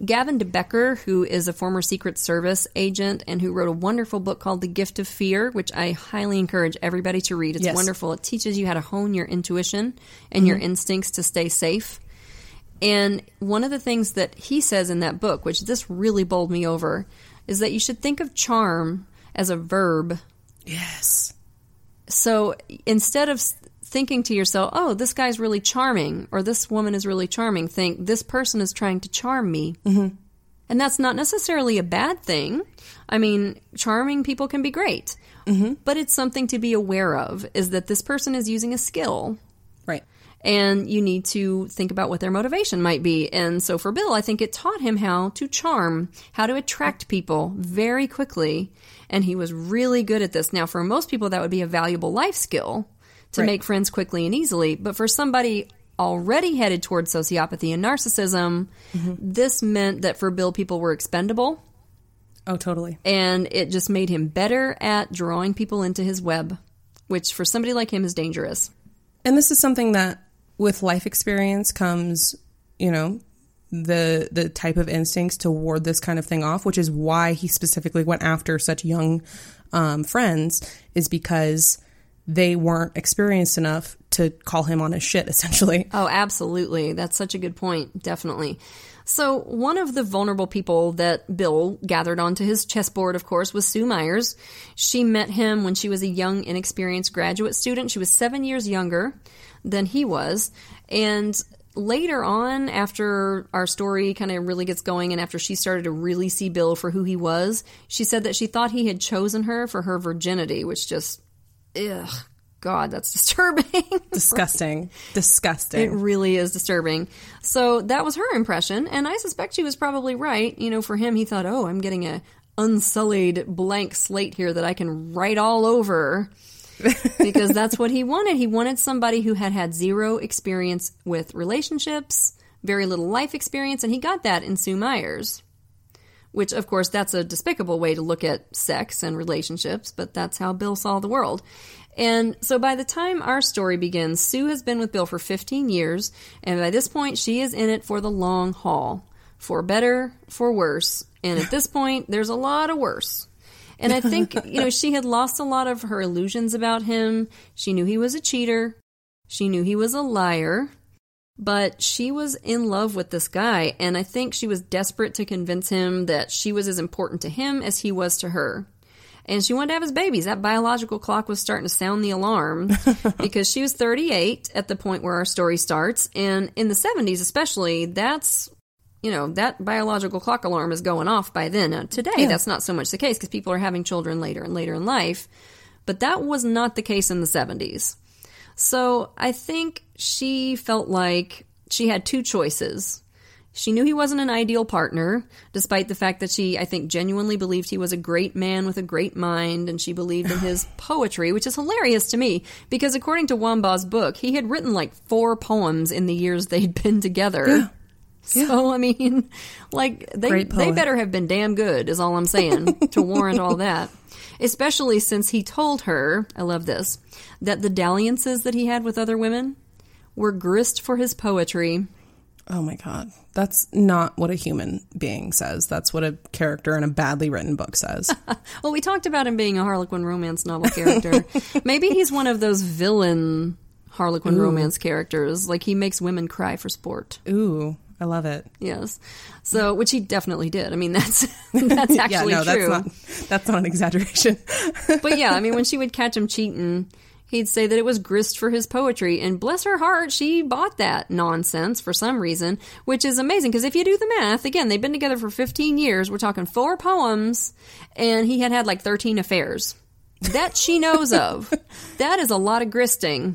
Gavin DeBecker, who is a former Secret Service agent and who wrote a wonderful book called The Gift of Fear, which I highly encourage everybody to read. It's wonderful. It teaches you how to hone your intuition and your instincts to stay safe. And one of the things that he says in that book, which this really bowled me over, is that you should think of charm as a verb. Yes. So instead of thinking to yourself, oh, this guy's really charming, or this woman is really charming, think, this person is trying to charm me. Mm-hmm. And that's not necessarily a bad thing. I mean, charming people can be great. Mm-hmm. But it's something to be aware of, is that this person is using a skill. Right. And you need to think about what their motivation might be. And so for Bill, I think it taught him how to charm, how to attract people very quickly. And he was really good at this. Now, for most people, that would be a valuable life skill. To make friends quickly and easily. But for somebody already headed towards sociopathy and narcissism, this meant that for Bill, people were expendable. Oh, totally. And it just made him better at drawing people into his web, which for somebody like him is dangerous. And this is something that with life experience comes, you know, the type of instincts to ward this kind of thing off, which is why he specifically went after such young friends, is because they weren't experienced enough to call him on his shit, essentially. Oh, absolutely. That's such a good point. Definitely. So one of the vulnerable people that Bill gathered onto his chessboard, of course, was Sue Myers. She met him when she was a young, inexperienced graduate student. She was 7 years younger than he was. And later on, after our story kind of really gets going and after she started to really see Bill for who he was, she said that she thought he had chosen her for her virginity, which just... Ugh, God, that's disturbing. Disgusting. Right? Disgusting. It really is disturbing. So that was her impression, and I suspect she was probably right. You know, for him, he thought, oh, I'm getting a unsullied blank slate here that I can write all over, because that's what he wanted. He wanted somebody who had zero experience with relationships, very little life experience, and he got that in Sue Myers. Which, of course, that's a despicable way to look at sex and relationships, but that's how Bill saw the world. And so by the time our story begins, Sue has been with Bill for 15 years, and by this point, she is in it for the long haul, for better, for worse. And at this point, there's a lot of worse. And I think, you know, she had lost a lot of her illusions about him. She knew he was a cheater. She knew he was a liar. But she was in love with this guy, and I think she was desperate to convince him that she was as important to him as he was to her. And she wanted to have his babies. That biological clock was starting to sound the alarm because she was 38 at the point where our story starts. And in the 70s especially, that's, you know, that biological clock alarm is going off by then. Now, today, that's not so much the case because people are having children later and later in life. But that was not the case in the 70s. So I think she felt like she had two choices. She knew he wasn't an ideal partner, despite the fact that she, I think, genuinely believed he was a great man with a great mind, and she believed in his poetry, which is hilarious to me, because according to Wambaugh's book, he had written like 4 poems in the years they'd been together. Yeah. Yeah. So, I mean, like, they better have been damn good, is all I'm saying, to warrant all that. Especially since he told her, I love this, that the dalliances that he had with other women were grist for his poetry Oh my God. That's not what a human being says. That's what a character in a badly written book says. Well, we talked about him being a Harlequin romance novel character. Maybe he's one of those villain Harlequin romance characters. Like, he makes women cry for sport. Ooh, I love it. Yes. So, which he definitely did. I mean, that's actually true. That's not an exaggeration. But yeah, I mean, when she would catch him cheating, he'd say that it was grist for his poetry, and bless her heart, she bought that nonsense for some reason, which is amazing, because if you do the math, again, they've been together for 15 years, we're talking 4 poems, and he had like 13 affairs. That she knows of. That is a lot of gristing.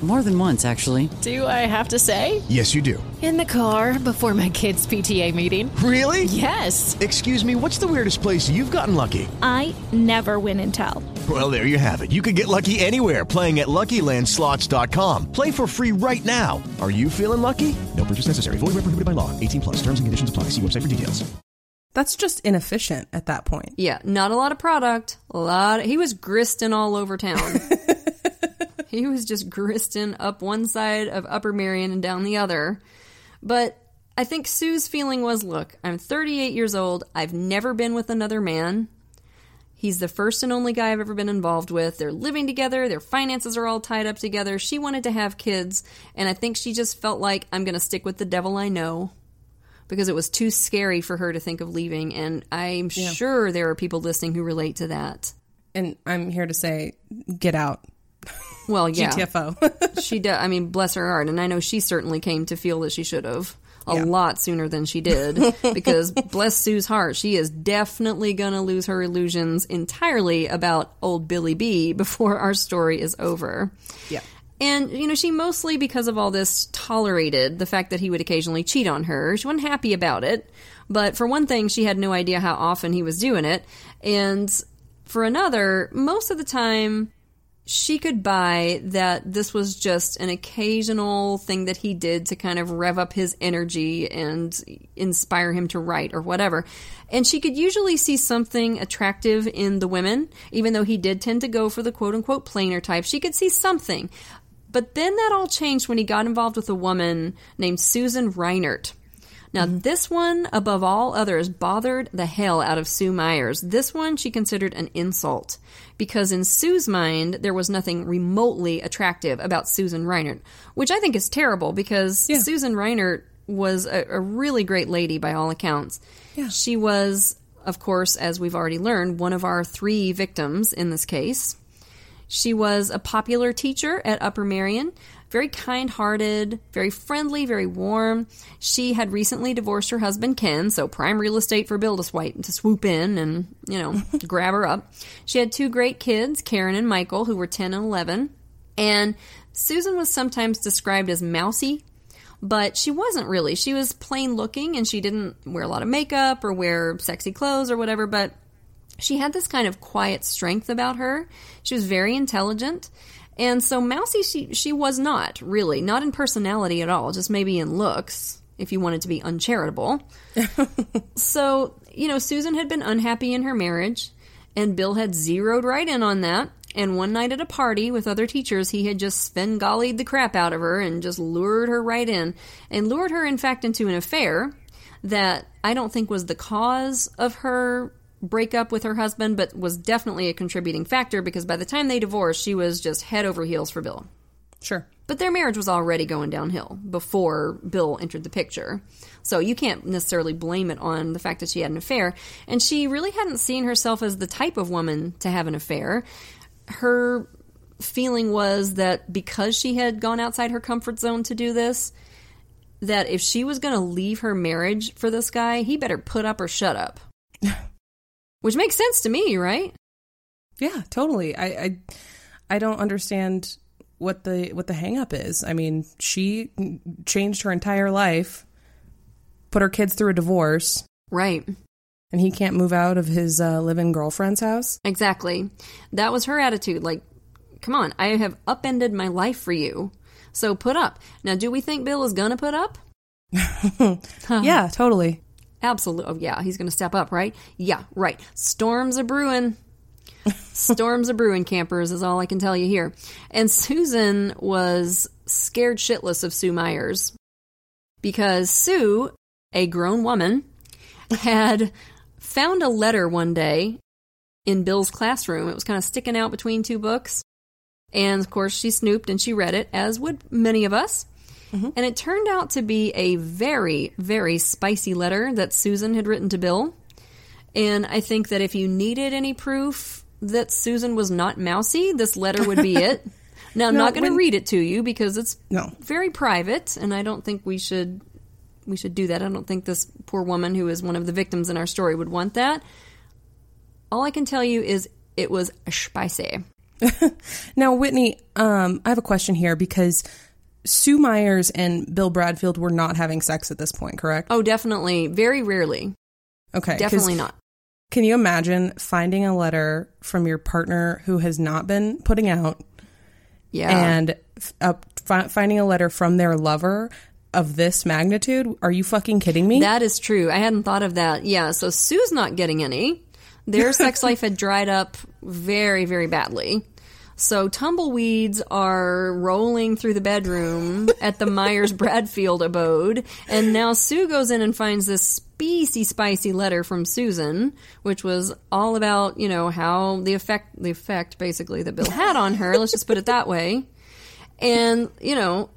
More than once, actually. Do I have to say? Yes, you do. In the car, before my kids' PTA meeting. Really? Yes. Excuse me, what's the weirdest place you've gotten lucky? I never win and tell. Well, there you have it. You can get lucky anywhere, playing at LuckyLandSlots.com. Play for free right now. Are you feeling lucky? No purchase necessary. Void where prohibited by law. 18 plus. Terms and conditions apply. See website for details. That's just inefficient at that point. Yeah, not a lot of product. He was gristing all over town. He was just gristing up one side of Upper Merion and down the other. But I think Sue's feeling was, look, I'm 38 years old. I've never been with another man. He's the first and only guy I've ever been involved with. They're living together. Their finances are all tied up together. She wanted to have kids. And I think she just felt like, I'm going to stick with the devil I know. Because it was too scary for her to think of leaving. And I'm sure there are people listening who relate to that. And I'm here to say, get out. Well, yeah. GTFO. She does. I mean, bless her heart. And I know she certainly came to feel that she should have a lot sooner than she did. Because bless Sue's heart, she is definitely going to lose her illusions entirely about old Billy B before our story is over. Yeah. And, you know, she mostly, because of all this, tolerated the fact that he would occasionally cheat on her. She wasn't happy about it. But for one thing, she had no idea how often he was doing it. And for another, most of the time, she could buy that this was just an occasional thing that he did to kind of rev up his energy and inspire him to write or whatever. And she could usually see something attractive in the women, even though he did tend to go for the quote-unquote plainer type. She could see something. But then that all changed when he got involved with a woman named Susan Reinert. Now, this one, above all others, bothered the hell out of Sue Myers. This one she considered an insult, because in Sue's mind, there was nothing remotely attractive about Susan Reinert, which I think is terrible, because Susan Reinert was a really great lady by all accounts. Yeah. She was, of course, as we've already learned, one of our 3 victims in this case. She was a popular teacher at Upper Merion. Very kind-hearted, very friendly, very warm. She had recently divorced her husband, Ken, so prime real estate for Bill to swoop in and, you know, grab her up. She had 2 great kids, Karen and Michael, who were 10 and 11. And Susan was sometimes described as mousy, but she wasn't really. She was plain-looking, and she didn't wear a lot of makeup or wear sexy clothes or whatever, but she had this kind of quiet strength about her. She was very intelligent. And so mousy she was not, really. Not in personality at all, just maybe in looks, if you wanted to be uncharitable. So, you know, Susan had been unhappy in her marriage, and Bill had zeroed right in on that. And one night at a party with other teachers, he had just Svengali'd the crap out of her and just lured her right in. And lured her, in fact, into an affair that I don't think was the cause of her breakup with her husband, but was definitely a contributing factor because by the time they divorced, she was just head over heels for Bill. Sure. But their marriage was already going downhill before Bill entered the picture. So you can't necessarily blame it on the fact that she had an affair. And she really hadn't seen herself as the type of woman to have an affair. Her feeling was that because she had gone outside her comfort zone to do this, that if she was going to leave her marriage for this guy, he better put up or shut up. Which makes sense to me, right? Yeah, totally. I don't understand what the hang-up is. I mean, she changed her entire life, put her kids through a divorce. Right. And he can't move out of his live-in girlfriend's house? Exactly. That was her attitude. Like, come on, I have upended my life for you, so put up. Now, do we think Bill is going to put up? Yeah, totally. Absolutely. Oh, yeah, he's going to step up, right? Yeah, right. Storms a-brewing. Storms a-brewing, campers, is all I can tell you here. And Susan was scared shitless of Sue Myers because Sue, a grown woman, had found a letter one day in Bill's classroom. It was kind of sticking out between two books. And, of course, she snooped and she read it, as would many of us. Mm-hmm. And it turned out to be a very, very spicy letter that Susan had written to Bill. And I think that if you needed any proof that Susan was not mousy, this letter would be it. Now, I'm not going to read it to you because it's very private, and I don't think we should do that. I don't think this poor woman who is one of the victims in our story would want that. All I can tell you is it was spicy. Now, Whitney, I have a question here because Sue Myers and Bill Bradfield were not having sex at this point, correct? Oh, definitely. Very rarely. Okay. Definitely not. Can you imagine finding a letter from your partner who has not been putting out? Yeah. And finding a letter from their lover of this magnitude? Are you fucking kidding me? That is true. I hadn't thought of that. Yeah. So Sue's not getting any. Their sex life had dried up very, very badly. So tumbleweeds are rolling through the bedroom at the Myers-Bradfield abode. And now Sue goes in and finds this spicy letter from Susan, which was all about, you know, how the effect basically that Bill had on her. Let's just put it that way. And, you know,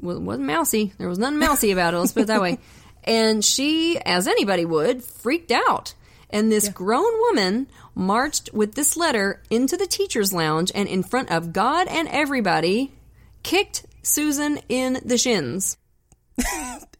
well, it wasn't mousy. There was nothing mousy about it. Let's put it that way. And she, as anybody would, freaked out. And this grown woman marched with this letter into the teacher's lounge and in front of God and everybody kicked Susan in the shins.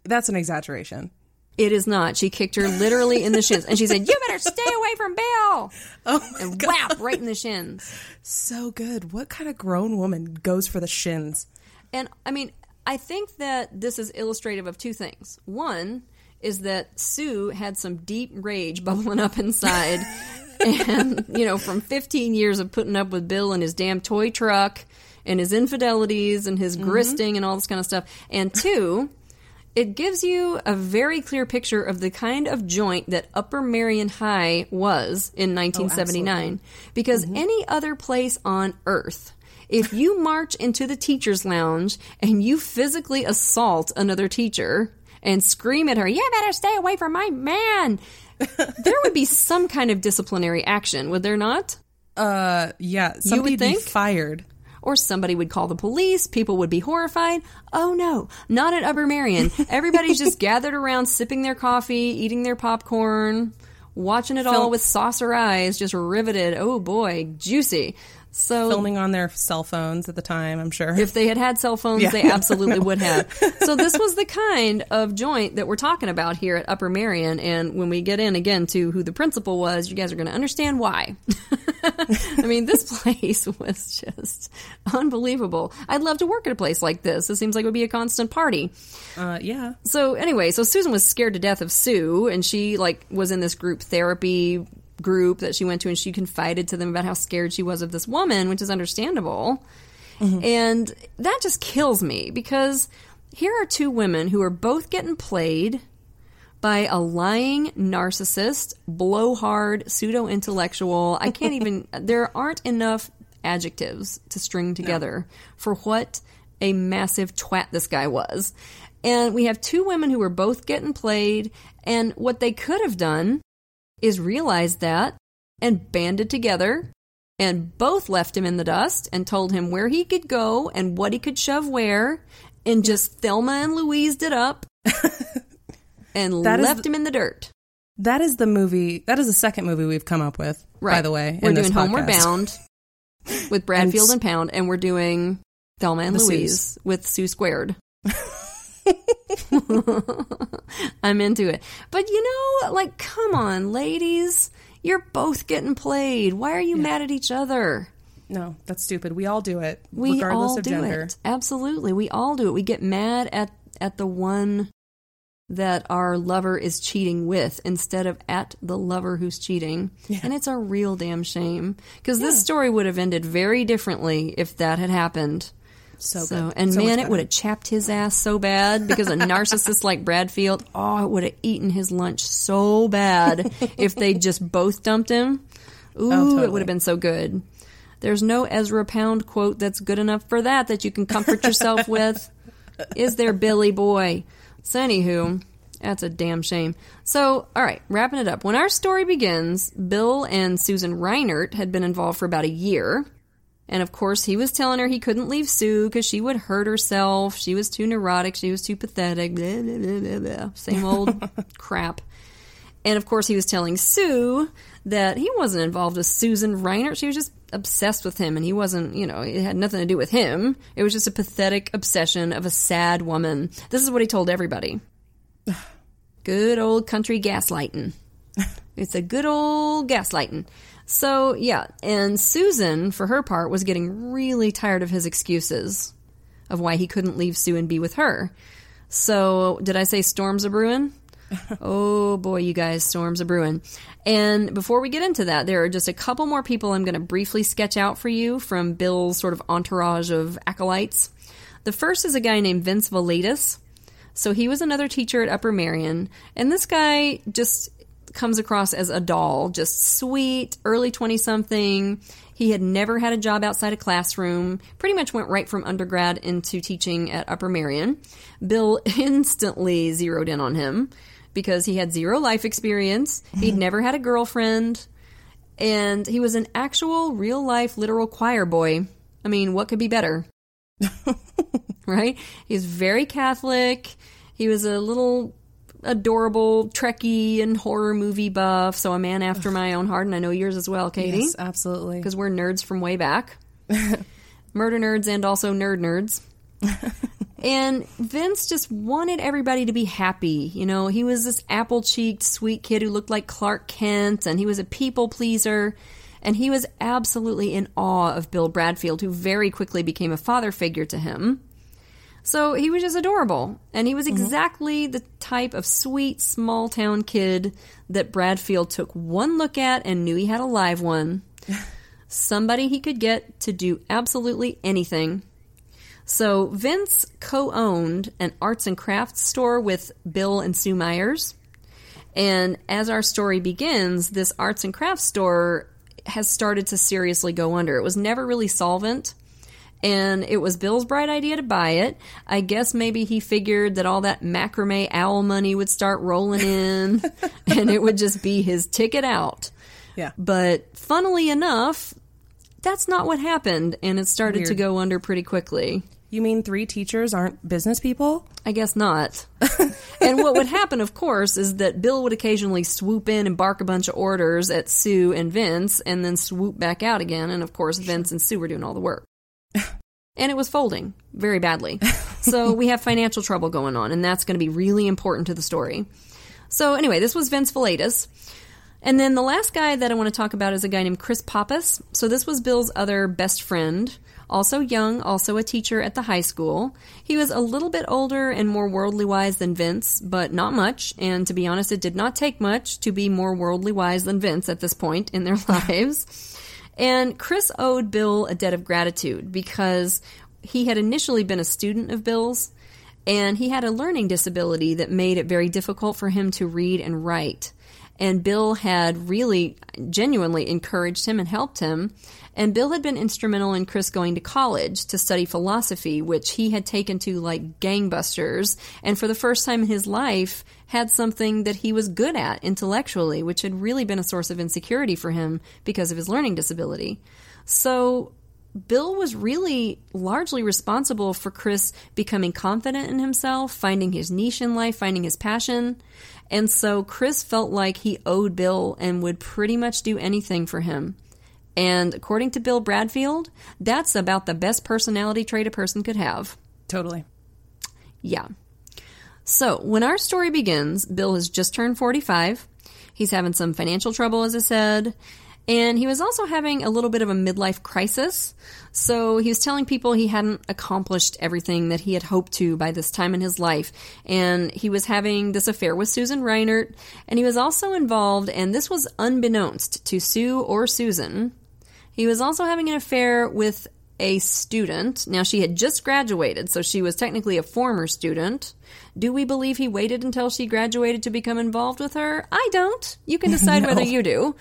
That's an exaggeration. It is not. She kicked her literally in the shins. And she said, "You better stay away from Bill." Oh, and God. Whap, right in the shins. So good. What kind of grown woman goes for the shins? And I mean, I think that this is illustrative of two things. One is that Sue had some deep rage bubbling up inside. And, you know, from 15 years of putting up with Bill and his damn toy truck and his infidelities and his gristing and all this kind of stuff. And two, it gives you a very clear picture of the kind of joint that Upper Merion High was in 1979. Oh, because any other place on earth, if you march into the teacher's lounge and you physically assault another teacher and scream at her, "You better stay away from my man," there would be some kind of disciplinary action, would there not? Yeah. You would think? Somebody would be fired. Or somebody would call the police. People would be horrified. Oh, no. Not at Upper Merion. Everybody's just gathered around sipping their coffee, eating their popcorn, watching it all with saucer eyes, just riveted. Oh, boy. Juicy. So filming on their cell phones at the time, I'm sure. If they had cell phones, they absolutely would have. So this was the kind of joint that we're talking about here at Upper Merion. And when we get in again to who the principal was, you guys are going to understand why. I mean, this place was just unbelievable. I'd love to work at a place like this. It seems like it would be a constant party. Yeah. So anyway, so Susan was scared to death of Sue, and she was in this group therapy group that she went to, and she confided to them about how scared she was of this woman, which is understandable. And that just kills me, because here are two women who are both getting played by a lying narcissist, blowhard, pseudo-intellectual. I can't even... There aren't enough adjectives to string together for what a massive twat this guy was. And we have two women who were both getting played, and what they could have done is realized that and banded together and both left him in the dust and told him where he could go and what he could shove where and just Thelma and Louised it up and left him in the dirt. That is the movie. That is the second movie we've come up with, right. By the way. We're doing Homeward Bound with Bradfield and Pound, and we're doing Thelma and Louise with Sue Squared. I'm into it. But, you know, like, come on, ladies. You're both getting played. Why are you mad at each other? No, that's stupid. We all do it, regardless of gender. Absolutely. We all do it. We get mad at the one that our lover is cheating with instead of at the lover who's cheating. Yeah. And it's a real damn shame. Because this story would have ended very differently if that had happened. So good. And so man, it would have chapped his ass so bad because a narcissist like Bradfield, it would have eaten his lunch so bad if they just both dumped him. It would have been so good. There's no Ezra Pound quote that's good enough for that you can comfort yourself with. Is there, Billy boy? So anywho, that's a damn shame. So, all right, wrapping it up. When our story begins, Bill and Susan Reinert had been involved for about a year. And, of course, he was telling her he couldn't leave Sue because she would hurt herself. She was too neurotic. She was too pathetic. Blah, blah, blah, blah, blah. Same old crap. And, of course, he was telling Sue that he wasn't involved with Susan Reinert. She was just obsessed with him, and he wasn't, you know, it had nothing to do with him. It was just a pathetic obsession of a sad woman. This is what he told everybody. Good old country gaslighting. It's a good old gaslighting. So, yeah, and Susan, for her part, was getting really tired of his excuses of why he couldn't leave Sue and be with her. So, did I say storms a-brewing? Oh, boy, you guys, storms a-brewing. And before we get into that, there are just a couple more people I'm going to briefly sketch out for you from Bill's sort of entourage of acolytes. The first is a guy named Vince Valaitis. So he was another teacher at Upper Merion. And this guy just comes across as a doll, just sweet, early 20-something. He had never had a job outside a classroom, pretty much went right from undergrad into teaching at Upper Merion. Bill instantly zeroed in on him. Because he had zero life experience, he'd never had a girlfriend, and he was an actual, real-life, literal choir boy. I mean, what could be better? Right? He's very Catholic. He was a little adorable Trekkie and horror movie buff, so a man after my own heart, and I know yours as well, Katie. Yes, absolutely. Because we're nerds from way back. Murder nerds and also nerd nerds. And Vince just wanted everybody to be happy. You know, he was this apple-cheeked, sweet kid who looked like Clark Kent, and he was a people pleaser. And he was absolutely in awe of Bill Bradfield, who very quickly became a father figure to him. So he was just adorable. And he was exactly the type of sweet, small-town kid that Bradfield took one look at and knew he had a live one. Somebody he could get to do absolutely anything. So Vince co-owned an arts and crafts store with Bill and Sue Myers. And as our story begins, this arts and crafts store has started to seriously go under. It was never really solvent. And it was Bill's bright idea to buy it. I guess maybe he figured that all that macrame owl money would start rolling in and it would just be his ticket out. Yeah. But funnily enough, that's not what happened, and it started to go under pretty quickly. You mean three teachers aren't business people? I guess not. And what would happen, of course, is that Bill would occasionally swoop in and bark a bunch of orders at Sue and Vince, and then swoop back out again, and of course Vince and Sue were doing all the work. And it was folding very badly. So we have financial trouble going on, and that's going to be really important to the story. So anyway, this was Vince Valaitis. And then the last guy that I want to talk about is a guy named Chris Pappas. So this was Bill's other best friend, also young, also a teacher at the high school. He was a little bit older and more worldly wise than Vince, but not much. And to be honest, it did not take much to be more worldly wise than Vince at this point in their lives. And Chris owed Bill a debt of gratitude because he had initially been a student of Bill's, and he had a learning disability that made it very difficult for him to read and write. and Bill had really genuinely encouraged him and helped him. And Bill had been instrumental in Chris going to college to study philosophy, which he had taken to like gangbusters, and for the first time in his life had something that he was good at intellectually, which had really been a source of insecurity for him because of his learning disability. So Bill was really largely responsible for Chris becoming confident in himself, finding his niche in life, finding his passion. And so Chris felt like he owed Bill and would pretty much do anything for him. And according to Bill Bradfield, that's about the best personality trait a person could have. Totally. Yeah. So when our story begins, Bill has just turned 45. He's having some financial trouble, as I said. And he was also having a little bit of a midlife crisis. So he was telling people he hadn't accomplished everything that he had hoped to by this time in his life. And he was having this affair with Susan Reinert. And he was also involved, and this was unbeknownst to Sue or Susan, he was also having an affair with a student. Now, she had just graduated, so she was technically a former student. Do we believe he waited until she graduated to become involved with her? I don't. You can decide whether you do.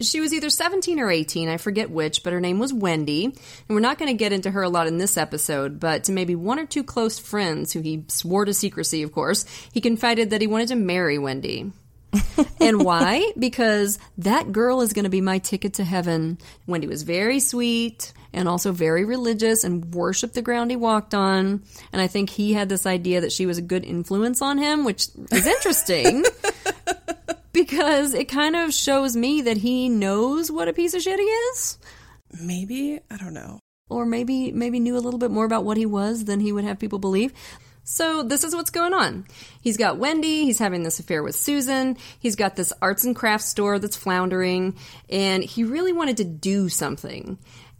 She was either 17 or 18, I forget which, but her name was Wendy. And we're not going to get into her a lot in this episode, but to maybe one or two close friends who he swore to secrecy, of course, he confided that he wanted to marry Wendy. And why? Because that girl is going to be my ticket to heaven. Wendy was very sweet and also very religious and worshipped the ground he walked on. And I think he had this idea that she was a good influence on him, which is interesting because it kind of shows me that he knows what a piece of shit he is. Maybe. I don't know. Or maybe knew a little bit more about what he was than he would have people believe. So this is what's going on. He's got Wendy. He's having this affair with Susan. He's got this arts and crafts store that's floundering. And he really wanted to do something.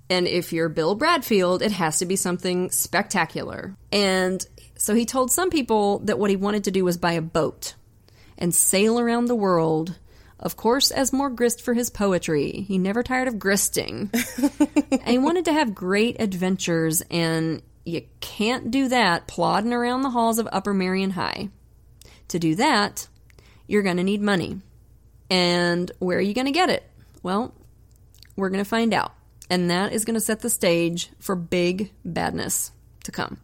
And if you're Bill Bradfield, it has to be something spectacular. And so he told some people that what he wanted to do was buy a boat and sail around the world. Of course, as more grist for his poetry. He never tired of gristing. And he wanted to have great adventures, and you can't do that plodding around the halls of Upper Merion High. To do that, you're going to need money. And where are you going to get it? Well, we're going to find out. And that is going to set the stage for big badness to come.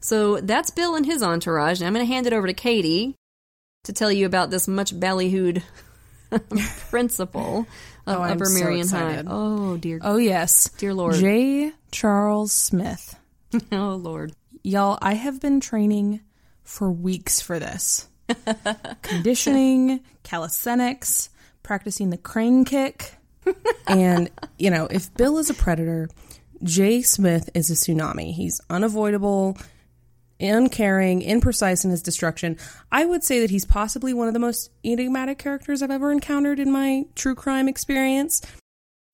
So that's Bill and his entourage. And I'm going to hand it over to Katie to tell you about this much ballyhooed principal of Upper Merion High. Oh, dear. Oh, yes. Dear Lord. J. Charles Smith. Oh, Lord. Y'all, I have been training for weeks for this. Conditioning, calisthenics, practicing the crane kick. And, you know, if Bill is a predator, Jay Smith is a tsunami. He's unavoidable, uncaring, imprecise in his destruction. I would say that he's possibly one of the most enigmatic characters I've ever encountered in my true crime experience.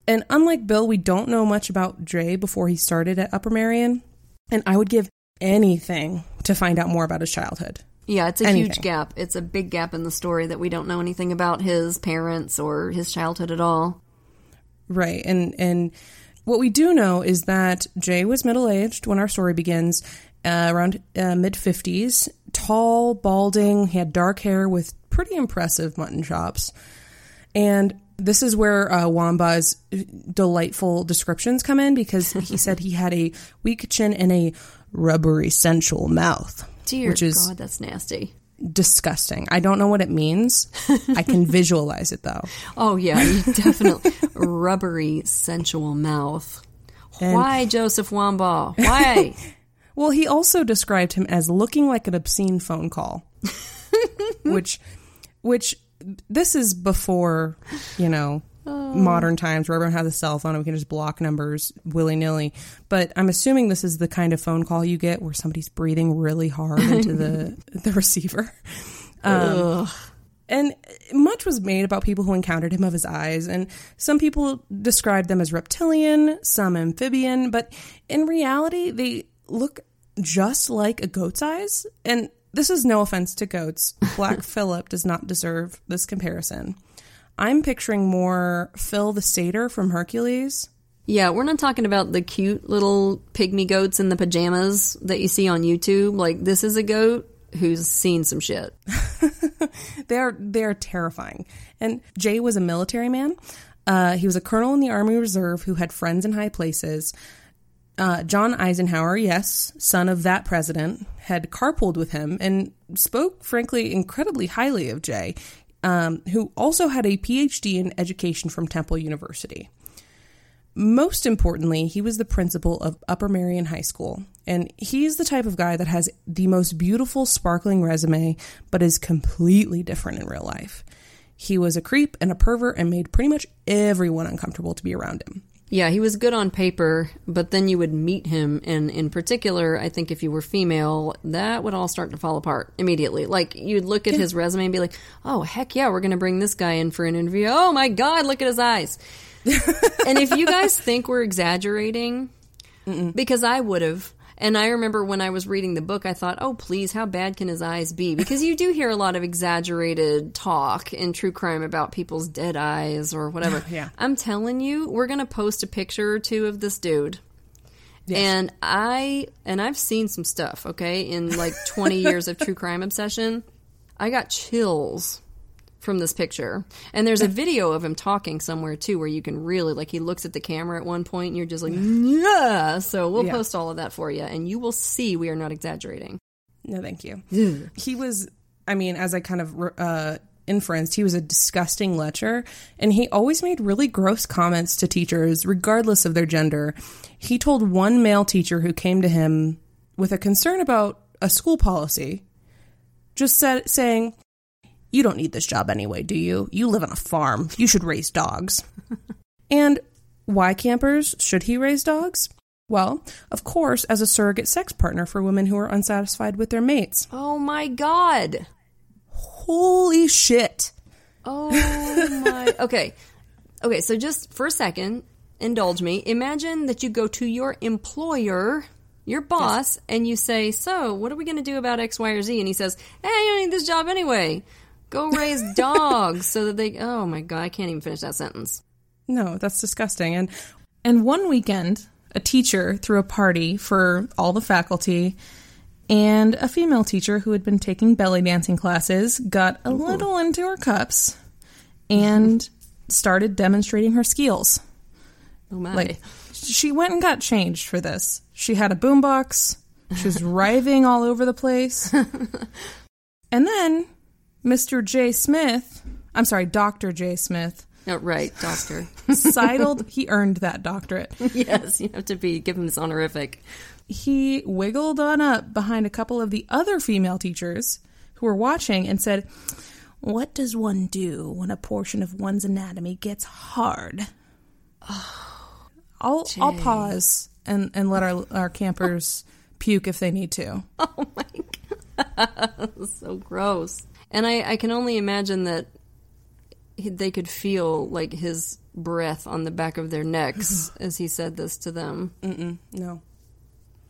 And unlike Bill, we don't know much about Jay before he started at Upper Merion. And I would give anything to find out more about his childhood. Yeah, it's a huge gap. It's a big gap in the story that we don't know anything about his parents or his childhood at all. Right. And what we do know is that Jay was middle-aged when our story begins, around mid-50s, tall, balding. He had dark hair with pretty impressive mutton chops. And this is where Wambaugh's delightful descriptions come in, because he said he had a weak chin and a rubbery, sensual mouth. Dear which is God, that's nasty. Disgusting. I don't know what it means. I can visualize it, though. Oh, yeah, definitely. Rubbery, sensual mouth. Why, Joseph Wambaugh? Why? Well, he also described him as looking like an obscene phone call, which... This is before, you know, modern times where everyone has a cell phone and we can just block numbers willy-nilly. But I'm assuming this is the kind of phone call you get where somebody's breathing really hard into the receiver. And much was made about people who encountered him of his eyes. And some people described them as reptilian, some amphibian. But in reality, they look just like a goat's eyes. And this is no offense to goats. Black Phillip does not deserve this comparison. I'm picturing more Phil the Satyr from Hercules. Yeah, we're not talking about the cute little pygmy goats in the pajamas that you see on YouTube. Like, this is a goat who's seen some shit. They're terrifying. And Jay was a military man. He was a colonel in the Army Reserve who had friends in high places. John Eisenhower, yes, son of that president, had carpooled with him and spoke, frankly, incredibly highly of Jay, who also had a PhD in education from Temple University. Most importantly, he was the principal of Upper Merion High School, and he's the type of guy that has the most beautiful, sparkling resume, but is completely different in real life. He was a creep and a pervert and made pretty much everyone uncomfortable to be around him. Yeah, he was good on paper, but then you would meet him, and in particular, I think if you were female, that would all start to fall apart immediately. Like, you'd look at his resume and be like, oh, heck yeah, we're going to bring this guy in for an interview. Oh my God, look at his eyes. And if you guys think we're exaggerating, because I would have. And I remember when I was reading the book, I thought, oh, please, how bad can his eyes be? Because you do hear a lot of exaggerated talk in true crime about people's dead eyes or whatever. Yeah. I'm telling you, we're going to post a picture or two of this dude. Yes. And I've seen some stuff, okay, in like 20 years of true crime obsession. I got chills from this picture. And there's a video of him talking somewhere too, where you can really, like, he looks at the camera at one point and you're just like, yeah. So we'll post all of that for you, and you will see we are not exaggerating. No, thank you. Yeah. He was, I mean, as I kind of inferenced, he was a disgusting lecher, and he always made really gross comments to teachers, regardless of their gender. He told one male teacher who came to him with a concern about a school policy, just saying, "You don't need this job anyway, do you? You live on a farm. You should raise dogs." And why, campers, should he raise dogs? Well, of course, as a surrogate sex partner for women who are unsatisfied with their mates. Oh, my God. Holy shit. Oh, my. Okay, so just for a second, indulge me. Imagine that you go to your employer, your boss, and you say, "So, what are we going to do about X, Y, or Z?" And he says, "Hey, you don't need this job anyway. Go raise dogs so that they..." Oh, my God. I can't even finish that sentence. No, that's disgusting. And one weekend, a teacher threw a party for all the faculty, and a female teacher who had been taking belly dancing classes got a little into her cups and started demonstrating her skills. Oh, my. Like, she went and got changed for this. She had a boombox. She was writhing all over the place. And then... Dr. J. Smith. Oh, right, doctor. Sidled. He earned that doctorate. Yes, you have to give him this honorific. He wiggled on up behind a couple of the other female teachers who were watching and said, "What does one do when a portion of one's anatomy gets hard?" Oh, I'll pause and let our campers puke if they need to. Oh, my God. So gross. And I can only imagine that they could feel, like, his breath on the back of their necks as he said this to them. No.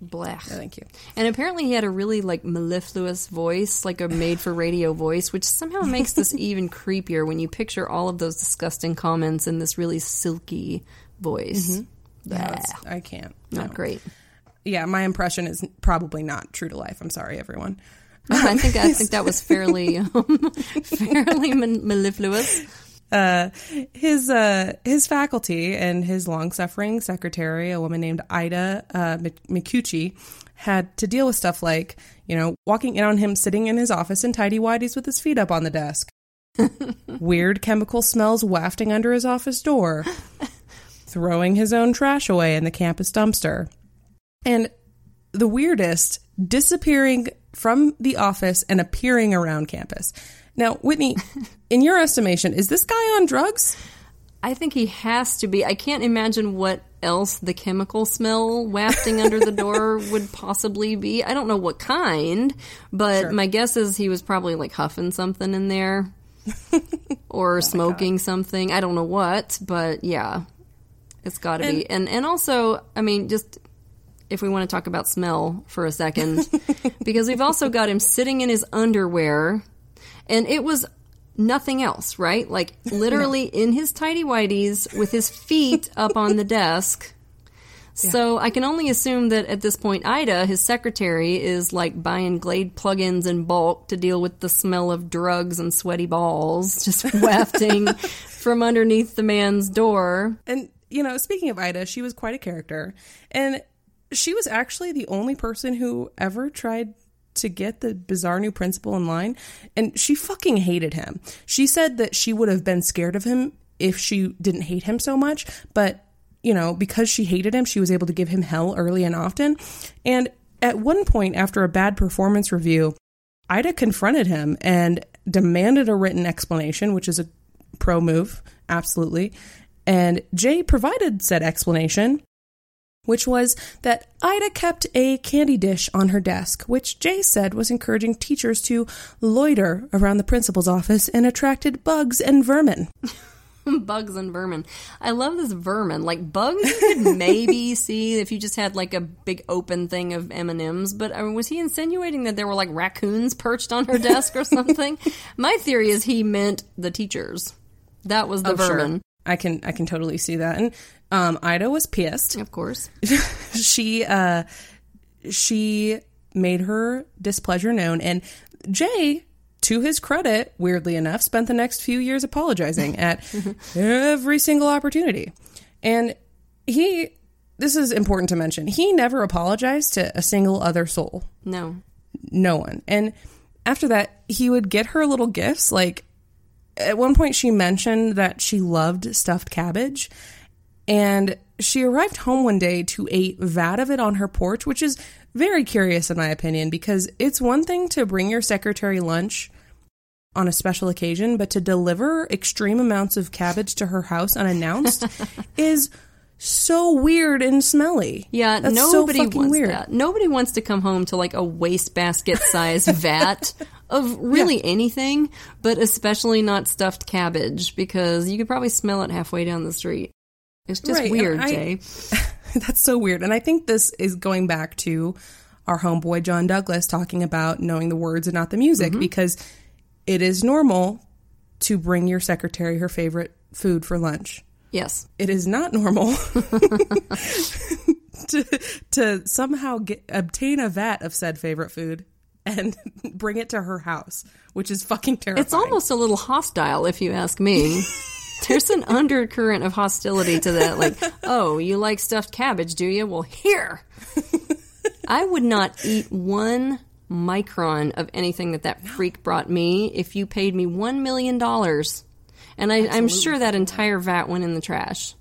Blech. No, thank you. And apparently he had a really, like, mellifluous voice, like a made-for-radio voice, which somehow makes this even creepier when you picture all of those disgusting comments in this really silky voice. No, I can't. Not great. Yeah, my impression is probably not true to life. I'm sorry, everyone. I think that was fairly mellifluous. His faculty and his long-suffering secretary, a woman named Ida Micucci, had to deal with stuff like, walking in on him sitting in his office in tighty-whities with his feet up on the desk, weird chemical smells wafting under his office door, throwing his own trash away in the campus dumpster, and the weirdest, disappearing from the office and appearing around campus. Now, Whitney, in your estimation, is this guy on drugs? I think he has to be. I can't imagine what else the chemical smell wafting under the door would possibly be. I don't know what kind, but my guess is he was probably, like, huffing something in there or smoking something. I don't know what, but yeah, it's got to be. And also, I mean, just... if we want to talk about smell for a second, because we've also got him sitting in his underwear, and it was nothing else, right? Like, literally in his tighty-whities with his feet up on the desk. Yeah. So I can only assume that at this point, Ida, his secretary, is like buying Glade plugins in bulk to deal with the smell of drugs and sweaty balls just wafting from underneath the man's door. And, you know, speaking of Ida, she was quite a character. And she was actually the only person who ever tried to get the bizarre new principal in line. And she fucking hated him. She said that she would have been scared of him if she didn't hate him so much. But, you know, because she hated him, she was able to give him hell early and often. And at one point, after a bad performance review, Ida confronted him and demanded a written explanation, which is a pro move, absolutely. And Jay provided said explanation, which was that Ida kept a candy dish on her desk, which Jay said was encouraging teachers to loiter around the principal's office and attracted bugs and vermin. Bugs and vermin. I love this vermin. Like, bugs you could maybe see if you just had, like, a big open thing of M&Ms. But I mean, was he insinuating that there were, like, raccoons perched on her desk or something? My theory is he meant the teachers. That was the vermin. Sure. I can totally see that. And Ida was pissed. Of course. She made her displeasure known. And Jay, to his credit, weirdly enough, spent the next few years apologizing at every single opportunity. And this is important to mention, he never apologized to a single other soul. No. No one. And after that, he would get her little gifts. Like, at one point she mentioned that she loved stuffed cabbage, and she arrived home one day to a vat of it on her porch, which is very curious in my opinion, because it's one thing to bring your secretary lunch on a special occasion, but to deliver extreme amounts of cabbage to her house unannounced is so weird and smelly. Yeah, that's nobody so fucking wants weird. That. Nobody wants to come home to like a wastebasket size vat of really anything, but especially not stuffed cabbage, because you could probably smell it halfway down the street. It's just weird, Jay. That's so weird. And I think this is going back to our homeboy John Douglas talking about knowing the words and not the music, because it is normal to bring your secretary her favorite food for lunch. Yes. It is not normal to somehow obtain a vat of said favorite food and bring it to her house, which is fucking terrifying. It's almost a little hostile, if you ask me. There's an undercurrent of hostility to that. Like, oh, you like stuffed cabbage, do you? Well, here. I would not eat one micron of anything that freak brought me if you paid me $1 million. And I'm sure that entire vat went in the trash.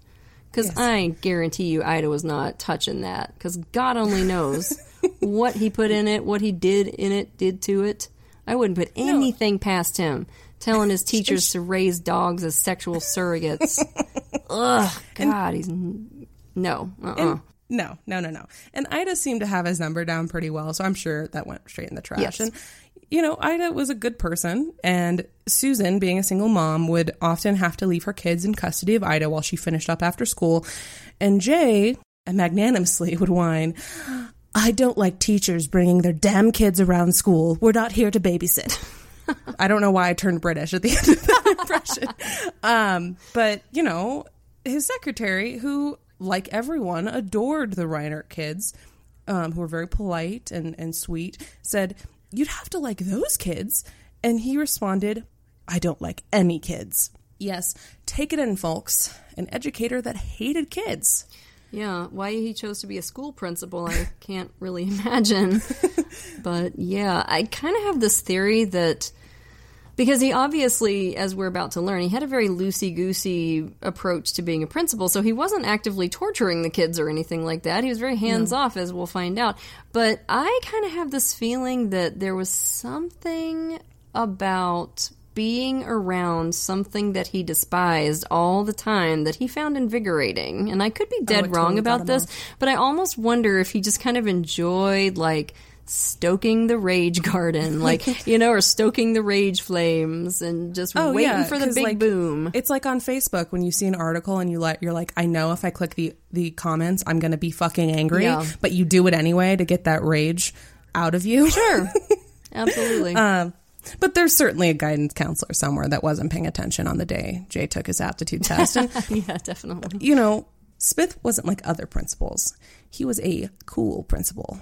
Because I guarantee you Ida was not touching that. Because God only knows what he put in it, what he did in it, did to it. I wouldn't put anything past him. Telling his teachers to raise dogs as sexual surrogates. Ugh, God, and, he's... No, and, no. And Ida seemed to have his number down pretty well, so I'm sure that went straight in the trash. Yes. And, you know, Ida was a good person, and Susan, being a single mom, would often have to leave her kids in custody of Ida while she finished up after school. And Jay magnanimously would whine, "I don't like teachers bringing their damn kids around school. We're not here to babysit." I don't know why I turned British at the end of that impression. But, you know, his secretary, who, like everyone, adored the Reinert kids, who were very polite and sweet, said, "You'd have to like those kids." And he responded, "I don't like any kids." Yes, take it in, folks. An educator that hated kids. Yeah, why he chose to be a school principal, I can't really imagine. But yeah, I kind of have this theory that, because he obviously, as we're about to learn, he had a very loosey-goosey approach to being a principal, so he wasn't actively torturing the kids or anything like that. He was very hands-off, as we'll find out. But I kind of have this feeling that there was something about being around something that he despised all the time that he found invigorating. And I could be dead wrong about this, but I almost wonder if he just kind of enjoyed, like, stoking the rage garden, like, you know, or stoking the rage flames and just waiting for the big boom. It's like on Facebook when you see an article and you're like, I know if I click the comments, I'm going to be fucking angry, but you do it anyway to get that rage out of you. Sure. Absolutely. But there's certainly a guidance counselor somewhere that wasn't paying attention on the day Jay took his aptitude test. And, yeah, definitely. You know, Smith wasn't like other principals. He was a cool principal.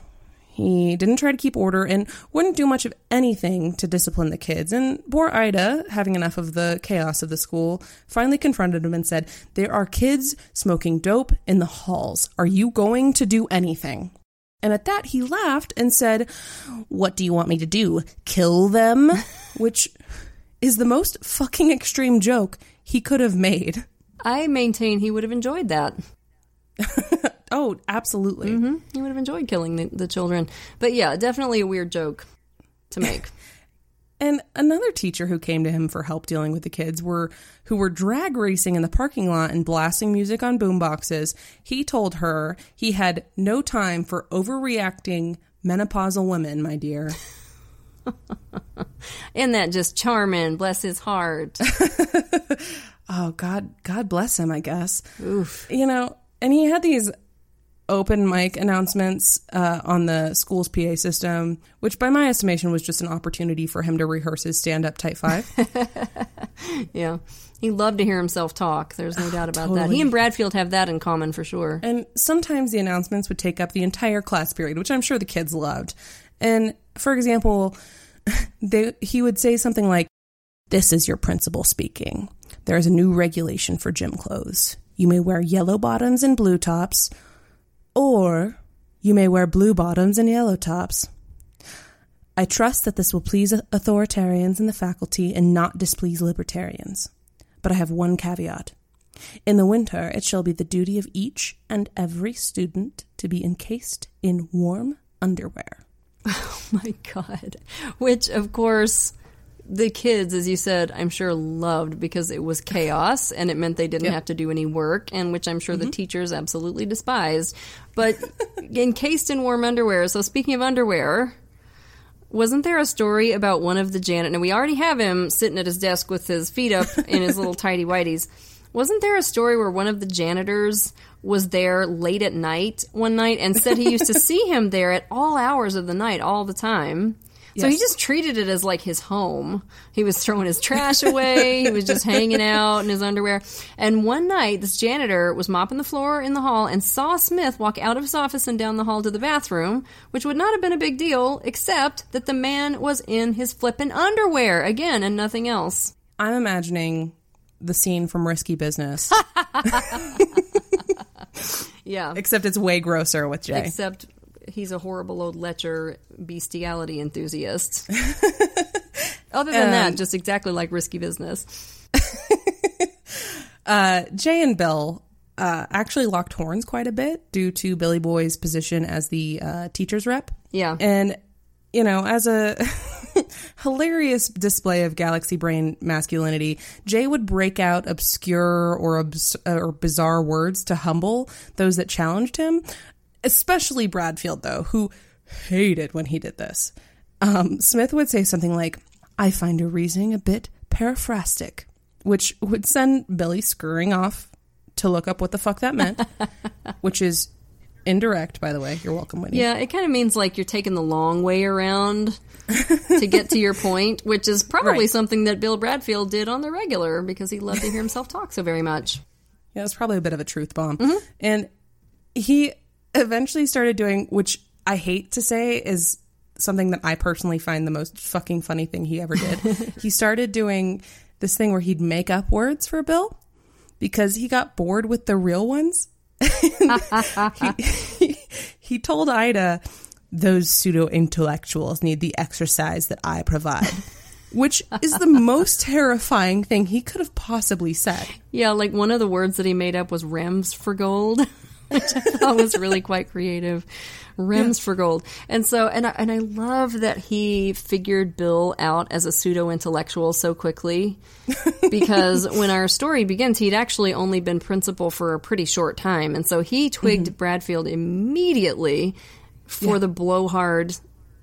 He didn't try to keep order and wouldn't do much of anything to discipline the kids. And poor Ida, having enough of the chaos of the school, finally confronted him and said, "There are kids smoking dope in the halls. Are you going to do anything?" And at that, he laughed and said, "What do you want me to do? Kill them?" Which is the most fucking extreme joke he could have made. I maintain he would have enjoyed that. Oh, absolutely. Mm-hmm. He would have enjoyed killing the children. But yeah, definitely a weird joke to make. And another teacher who came to him for help dealing with the kids who were drag racing in the parking lot and blasting music on boomboxes. He told her he had no time for overreacting menopausal women, my dear. Isn't that just charming? Bless his heart. Oh, God bless him, I guess. Oof. You know, and he had these open mic announcements on the school's PA system, which by my estimation was just an opportunity for him to rehearse his stand-up type five. Yeah. He loved to hear himself talk. There's no doubt about totally. That. He and Bradfield have that in common for sure. And sometimes the announcements would take up the entire class period, which I'm sure the kids loved. And for example, he would say something like, "This is your principal speaking. There is a new regulation for gym clothes. You may wear yellow bottoms and blue tops, or you may wear blue bottoms and yellow tops. I trust that this will please authoritarians in the faculty and not displease libertarians. But I have one caveat. In the winter, it shall be the duty of each and every student to be encased in warm underwear." Oh, my God. Which, of course, the kids, as you said, I'm sure loved because it was chaos and it meant they didn't have to do any work, and which I'm sure the teachers absolutely despised. But encased in warm underwear. So speaking of underwear, wasn't there a story about one of the janitors? Now, we already have him sitting at his desk with his feet up in his little tighty-whities. Wasn't there a story where one of the janitors was there late at night one night and said he used to see him there at all hours of the night all the time? So yes. He just treated it as like his home. He was throwing his trash away. He was just hanging out in his underwear. And one night, this janitor was mopping the floor in the hall and saw Smith walk out of his office and down the hall to the bathroom, which would not have been a big deal, except that the man was in his flippin' underwear again and nothing else. I'm imagining the scene from Risky Business. Yeah. Except it's way grosser with Jay. Except he's a horrible old lecher bestiality enthusiast. Other than that, just exactly like Risky Business. Jay and Bill actually locked horns quite a bit due to Billy Boy's position as the teacher's rep. Yeah. And, you know, as a hilarious display of galaxy brain masculinity, Jay would break out obscure or bizarre words to humble those that challenged him. Especially Bradfield, though, who hated when he did this. Smith would say something like, "I find your reasoning a bit paraphrastic," which would send Billy scurrying off to look up what the fuck that meant, which is indirect, by the way. You're welcome, Wendy. Yeah, it kind of means like you're taking the long way around to get to your point, which is probably something that Bill Bradfield did on the regular because he loved to hear himself talk so very much. Yeah, it's probably a bit of a truth bomb. Mm-hmm. And he eventually started doing, which I hate to say is something that I personally find the most fucking funny thing he ever did. He started doing this thing where he'd make up words for Bill because he got bored with the real ones. He told Ida, "Those pseudo-intellectuals need the exercise that I provide," which is the most terrifying thing he could have possibly said. Yeah, like one of the words that he made up was "rems for gold." Which I thought was really quite creative. Rims for gold. And so, and I love that he figured Bill out as a pseudo-intellectual so quickly, because when our story begins, he'd actually only been principal for a pretty short time. And so he twigged Bradfield immediately for the blowhard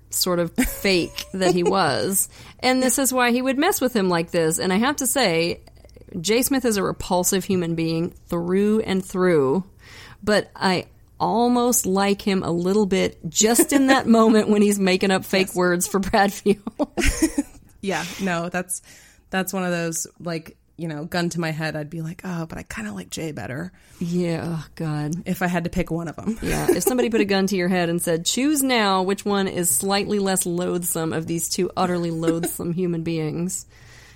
sort of fake that he was. And this is why he would mess with him like this. And I have to say, Jay Smith is a repulsive human being through and through. But I almost like him a little bit just in that moment when he's making up fake words for Bradfield. Yeah, no, that's one of those, like, you know, gun to my head, I'd be like, oh, but I kind of like Jay better. Yeah. Oh, God. If I had to pick one of them. Yeah. If somebody put a gun to your head and said, choose now which one is slightly less loathsome of these two utterly loathsome human beings.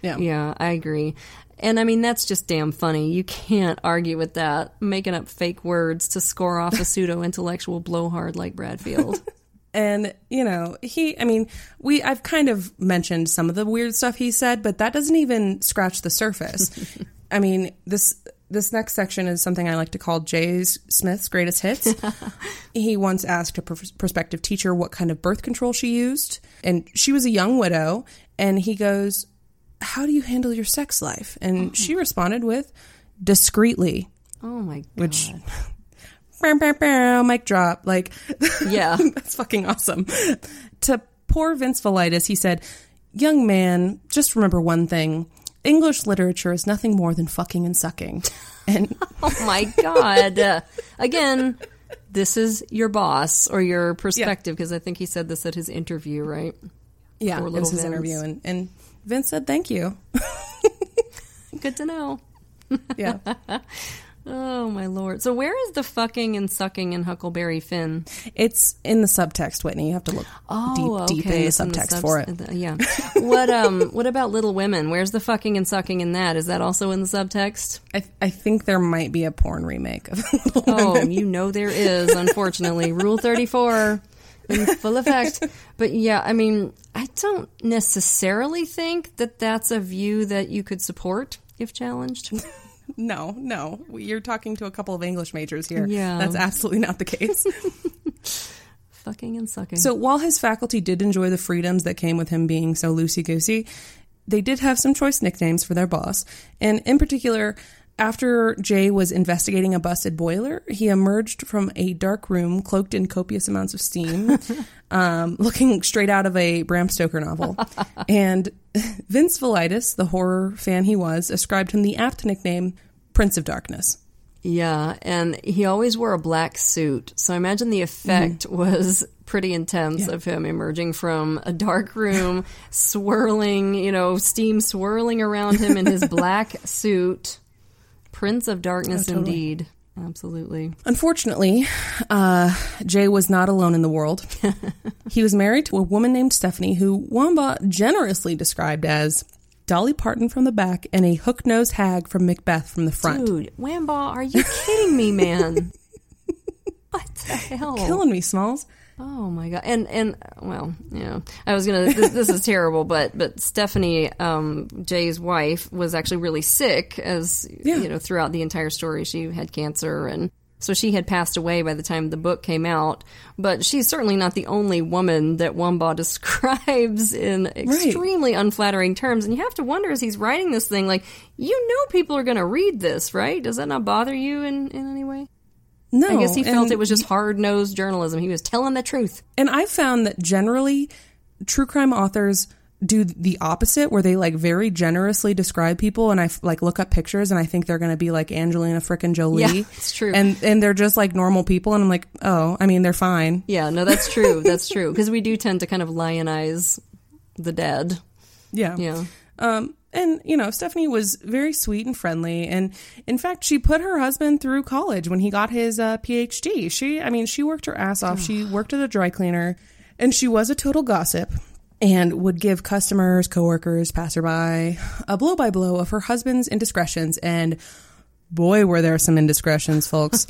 Yeah. Yeah, I agree. And, I mean, that's just damn funny. You can't argue with that, making up fake words to score off a pseudo-intellectual blowhard like Bradfield. And, you know, I've kind of mentioned some of the weird stuff he said, but that doesn't even scratch the surface. I mean, this next section is something I like to call J. Smith's greatest hits. He once asked a prospective teacher what kind of birth control she used, and she was a young widow, and he goes, how do you handle your sex life? And she responded with, discreetly. Oh, my God. Which, mic drop. Like, yeah, that's fucking awesome. To poor Vince Valaitis, he said, young man, just remember one thing. English literature is nothing more than fucking and sucking. And oh, my God. Again, this is your boss or your perspective, because I think he said this at his interview, right? Yeah, it was his interview. And Vince said, thank you. Good to know. Yeah. Oh, my Lord. So where is the fucking and sucking in Huckleberry Finn? It's in the subtext, Whitney. You have to look deep in the subtext for it. Yeah. What about Little Women? Where's the fucking and sucking in that? Is that also in the subtext? I think there might be a porn remake of Little Women. You know there is, unfortunately. Rule 34. In full effect. But yeah, I mean, I don't necessarily think that that's a view that you could support if challenged. No. You're talking to a couple of English majors here. Yeah. That's absolutely not the case. Fucking and sucking. So while his faculty did enjoy the freedoms that came with him being so loosey-goosey, they did have some choice nicknames for their boss. And in particular, after Jay was investigating a busted boiler, he emerged from a dark room cloaked in copious amounts of steam, looking straight out of a Bram Stoker novel. And Vince Valaitis, the horror fan he was, ascribed him the apt nickname Prince of Darkness. Yeah, and he always wore a black suit. So I imagine the effect was pretty intense of him emerging from a dark room, steam swirling around him in his black suit. Prince of Darkness, totally. Indeed. Absolutely. Unfortunately, Jay was not alone in the world. He was married to a woman named Stephanie, who Wambaugh generously described as Dolly Parton from the back and a hook-nosed hag from Macbeth from the front. Dude, Wambaugh, are you kidding me, man? What the hell? You're killing me, Smalls. Oh, my God. And well, yeah, I was going to, this is terrible, but Stephanie, Jay's wife, was actually really sick as, you know, throughout the entire story. She had cancer, and so she had passed away by the time the book came out. But she's certainly not the only woman that Wambaugh describes in extremely unflattering terms. And you have to wonder, as he's writing this thing, like, you know people are going to read this, right? Does that not bother you in any way? No, I guess he felt it was just hard-nosed journalism. He was telling the truth. And I found that generally true crime authors do the opposite, where they, like, very generously describe people, and I, like, look up pictures, and I think they're going to be, like, Angelina frickin' Jolie. Yeah, it's true. And they're just, like, normal people, and I'm like, oh, I mean, they're fine. Yeah, no, that's true. That's true. Because we do tend to kind of lionize the dead. Yeah. Yeah. And, you know, Stephanie was very sweet and friendly. And in fact, she put her husband through college when he got his PhD. She worked her ass off. She worked at a dry cleaner, and she was a total gossip and would give customers, coworkers, passerby a blow by blow of her husband's indiscretions. And boy, were there some indiscretions, folks.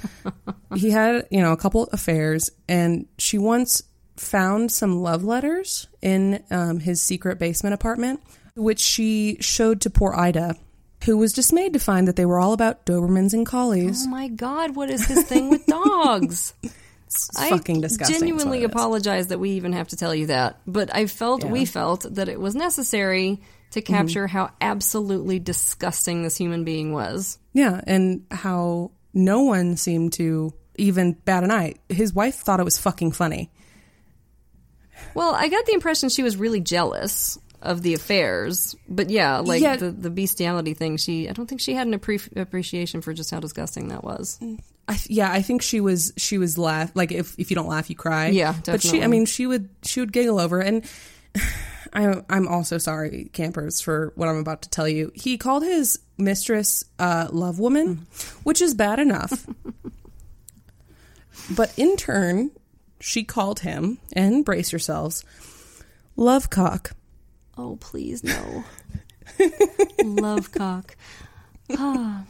He had, you know, a couple affairs, and she once found some love letters in his secret basement apartment, which she showed to poor Ida, who was dismayed to find that they were all about Dobermans and Collies. Oh, my God. What is his thing with dogs? It's fucking disgusting. I genuinely apologize that we even have to tell you that. But we felt that it was necessary to capture how absolutely disgusting this human being was. Yeah, and how no one seemed to even bat an eye. His wife thought it was fucking funny. Well, I got the impression she was really jealous of the affairs, but the bestiality thing, I don't think she had an appreciation for just how disgusting that was. I think she was laugh, like if you don't laugh you cry. Yeah, definitely. But she would giggle over it. And I'm also sorry, campers, for what I'm about to tell you. He called his mistress love woman, which is bad enough. But in turn, she called him, and brace yourselves, love cock. Oh, please, no. Love cock. Ah,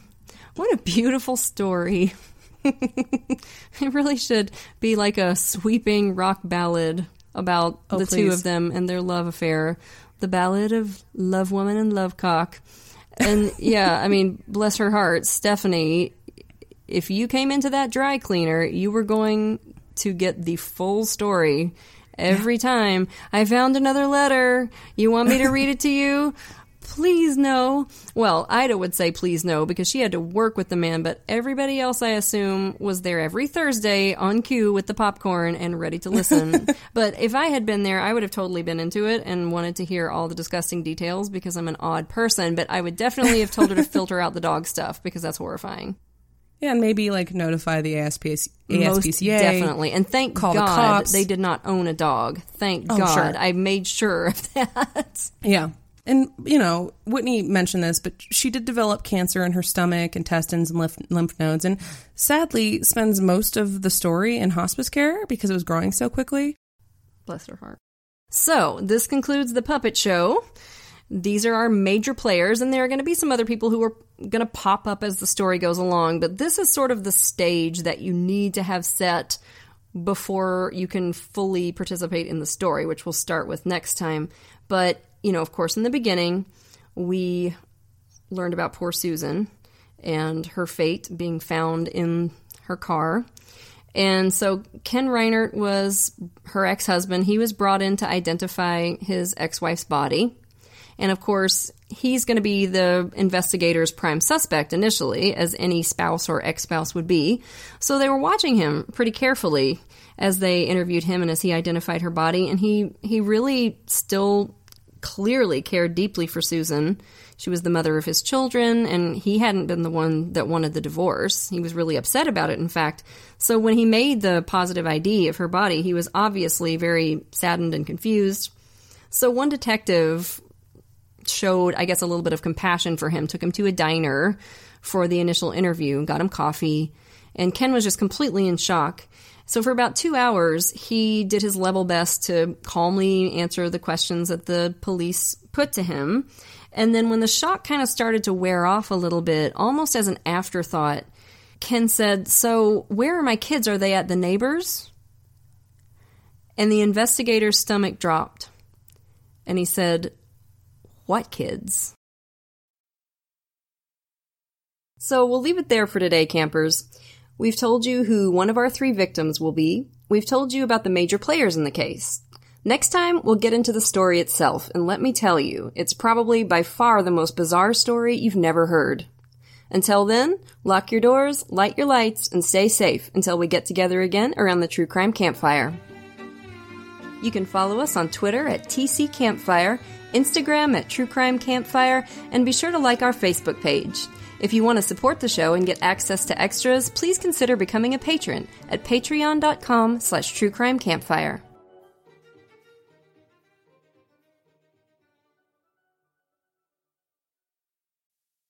what a beautiful story. It really should be like a sweeping rock ballad about two of them and their love affair. The Ballad of Love Woman and Love Cock. And yeah, I mean, bless her heart, Stephanie, if you came into that dry cleaner, you were going to get the full story every time. I found another letter. You want me to read it to you? Please no. Well, Ida would say please no because she had to work with the man, but everybody else, I assume, was there every Thursday on cue with the popcorn and ready to listen. But if I had been there, I would have totally been into it and wanted to hear all the disgusting details because I'm an odd person, but I would definitely have told her to filter out the dog stuff because that's horrifying. Yeah, and maybe like notify the ASPCA. Most definitely. And thank God they did not own a dog. Thank God. Sure. I made sure of that. Yeah. And, you know, Whitney mentioned this, but she did develop cancer in her stomach, intestines, and lymph nodes, and sadly spends most of the story in hospice care because it was growing so quickly. Bless her heart. So, this concludes the puppet show. These are our major players, and there are going to be some other people who are going to pop up as the story goes along, but this is sort of the stage that you need to have set before you can fully participate in the story, which we'll start with next time. But you know, of course, in the beginning, we learned about poor Susan and her fate being found in her car. And so Ken Reinert was her ex-husband. He was brought in to identify his ex-wife's body. And, of course, he's going to be the investigator's prime suspect initially, as any spouse or ex-spouse would be. So they were watching him pretty carefully as they interviewed him and as he identified her body. And he really still clearly cared deeply for Susan. She was the mother of his children, and he hadn't been the one that wanted the divorce. He was really upset about it, in fact. So when he made the positive ID of her body, he was obviously very saddened and confused. So one detective showed, I guess, a little bit of compassion for him, took him to a diner for the initial interview, got him coffee, and Ken was just completely in shock. So for about 2 hours, he did his level best to calmly answer the questions that the police put to him. And then when the shock kind of started to wear off a little bit, almost as an afterthought, Ken said, "So where are my kids? Are they at the neighbors?" And the investigator's stomach dropped. And he said, "What kids?" So we'll leave it there for today, campers. We've told you who one of our 3 victims will be. We've told you about the major players in the case. Next time, we'll get into the story itself, and let me tell you, it's probably by far the most bizarre story you've never heard. Until then, lock your doors, light your lights, and stay safe until we get together again around the True Crime Campfire. You can follow us on Twitter at TC Campfire, Instagram at True Crime Campfire, and be sure to like our Facebook page. If you want to support the show and get access to extras, please consider becoming a patron at patreon.com/truecrimecampfire.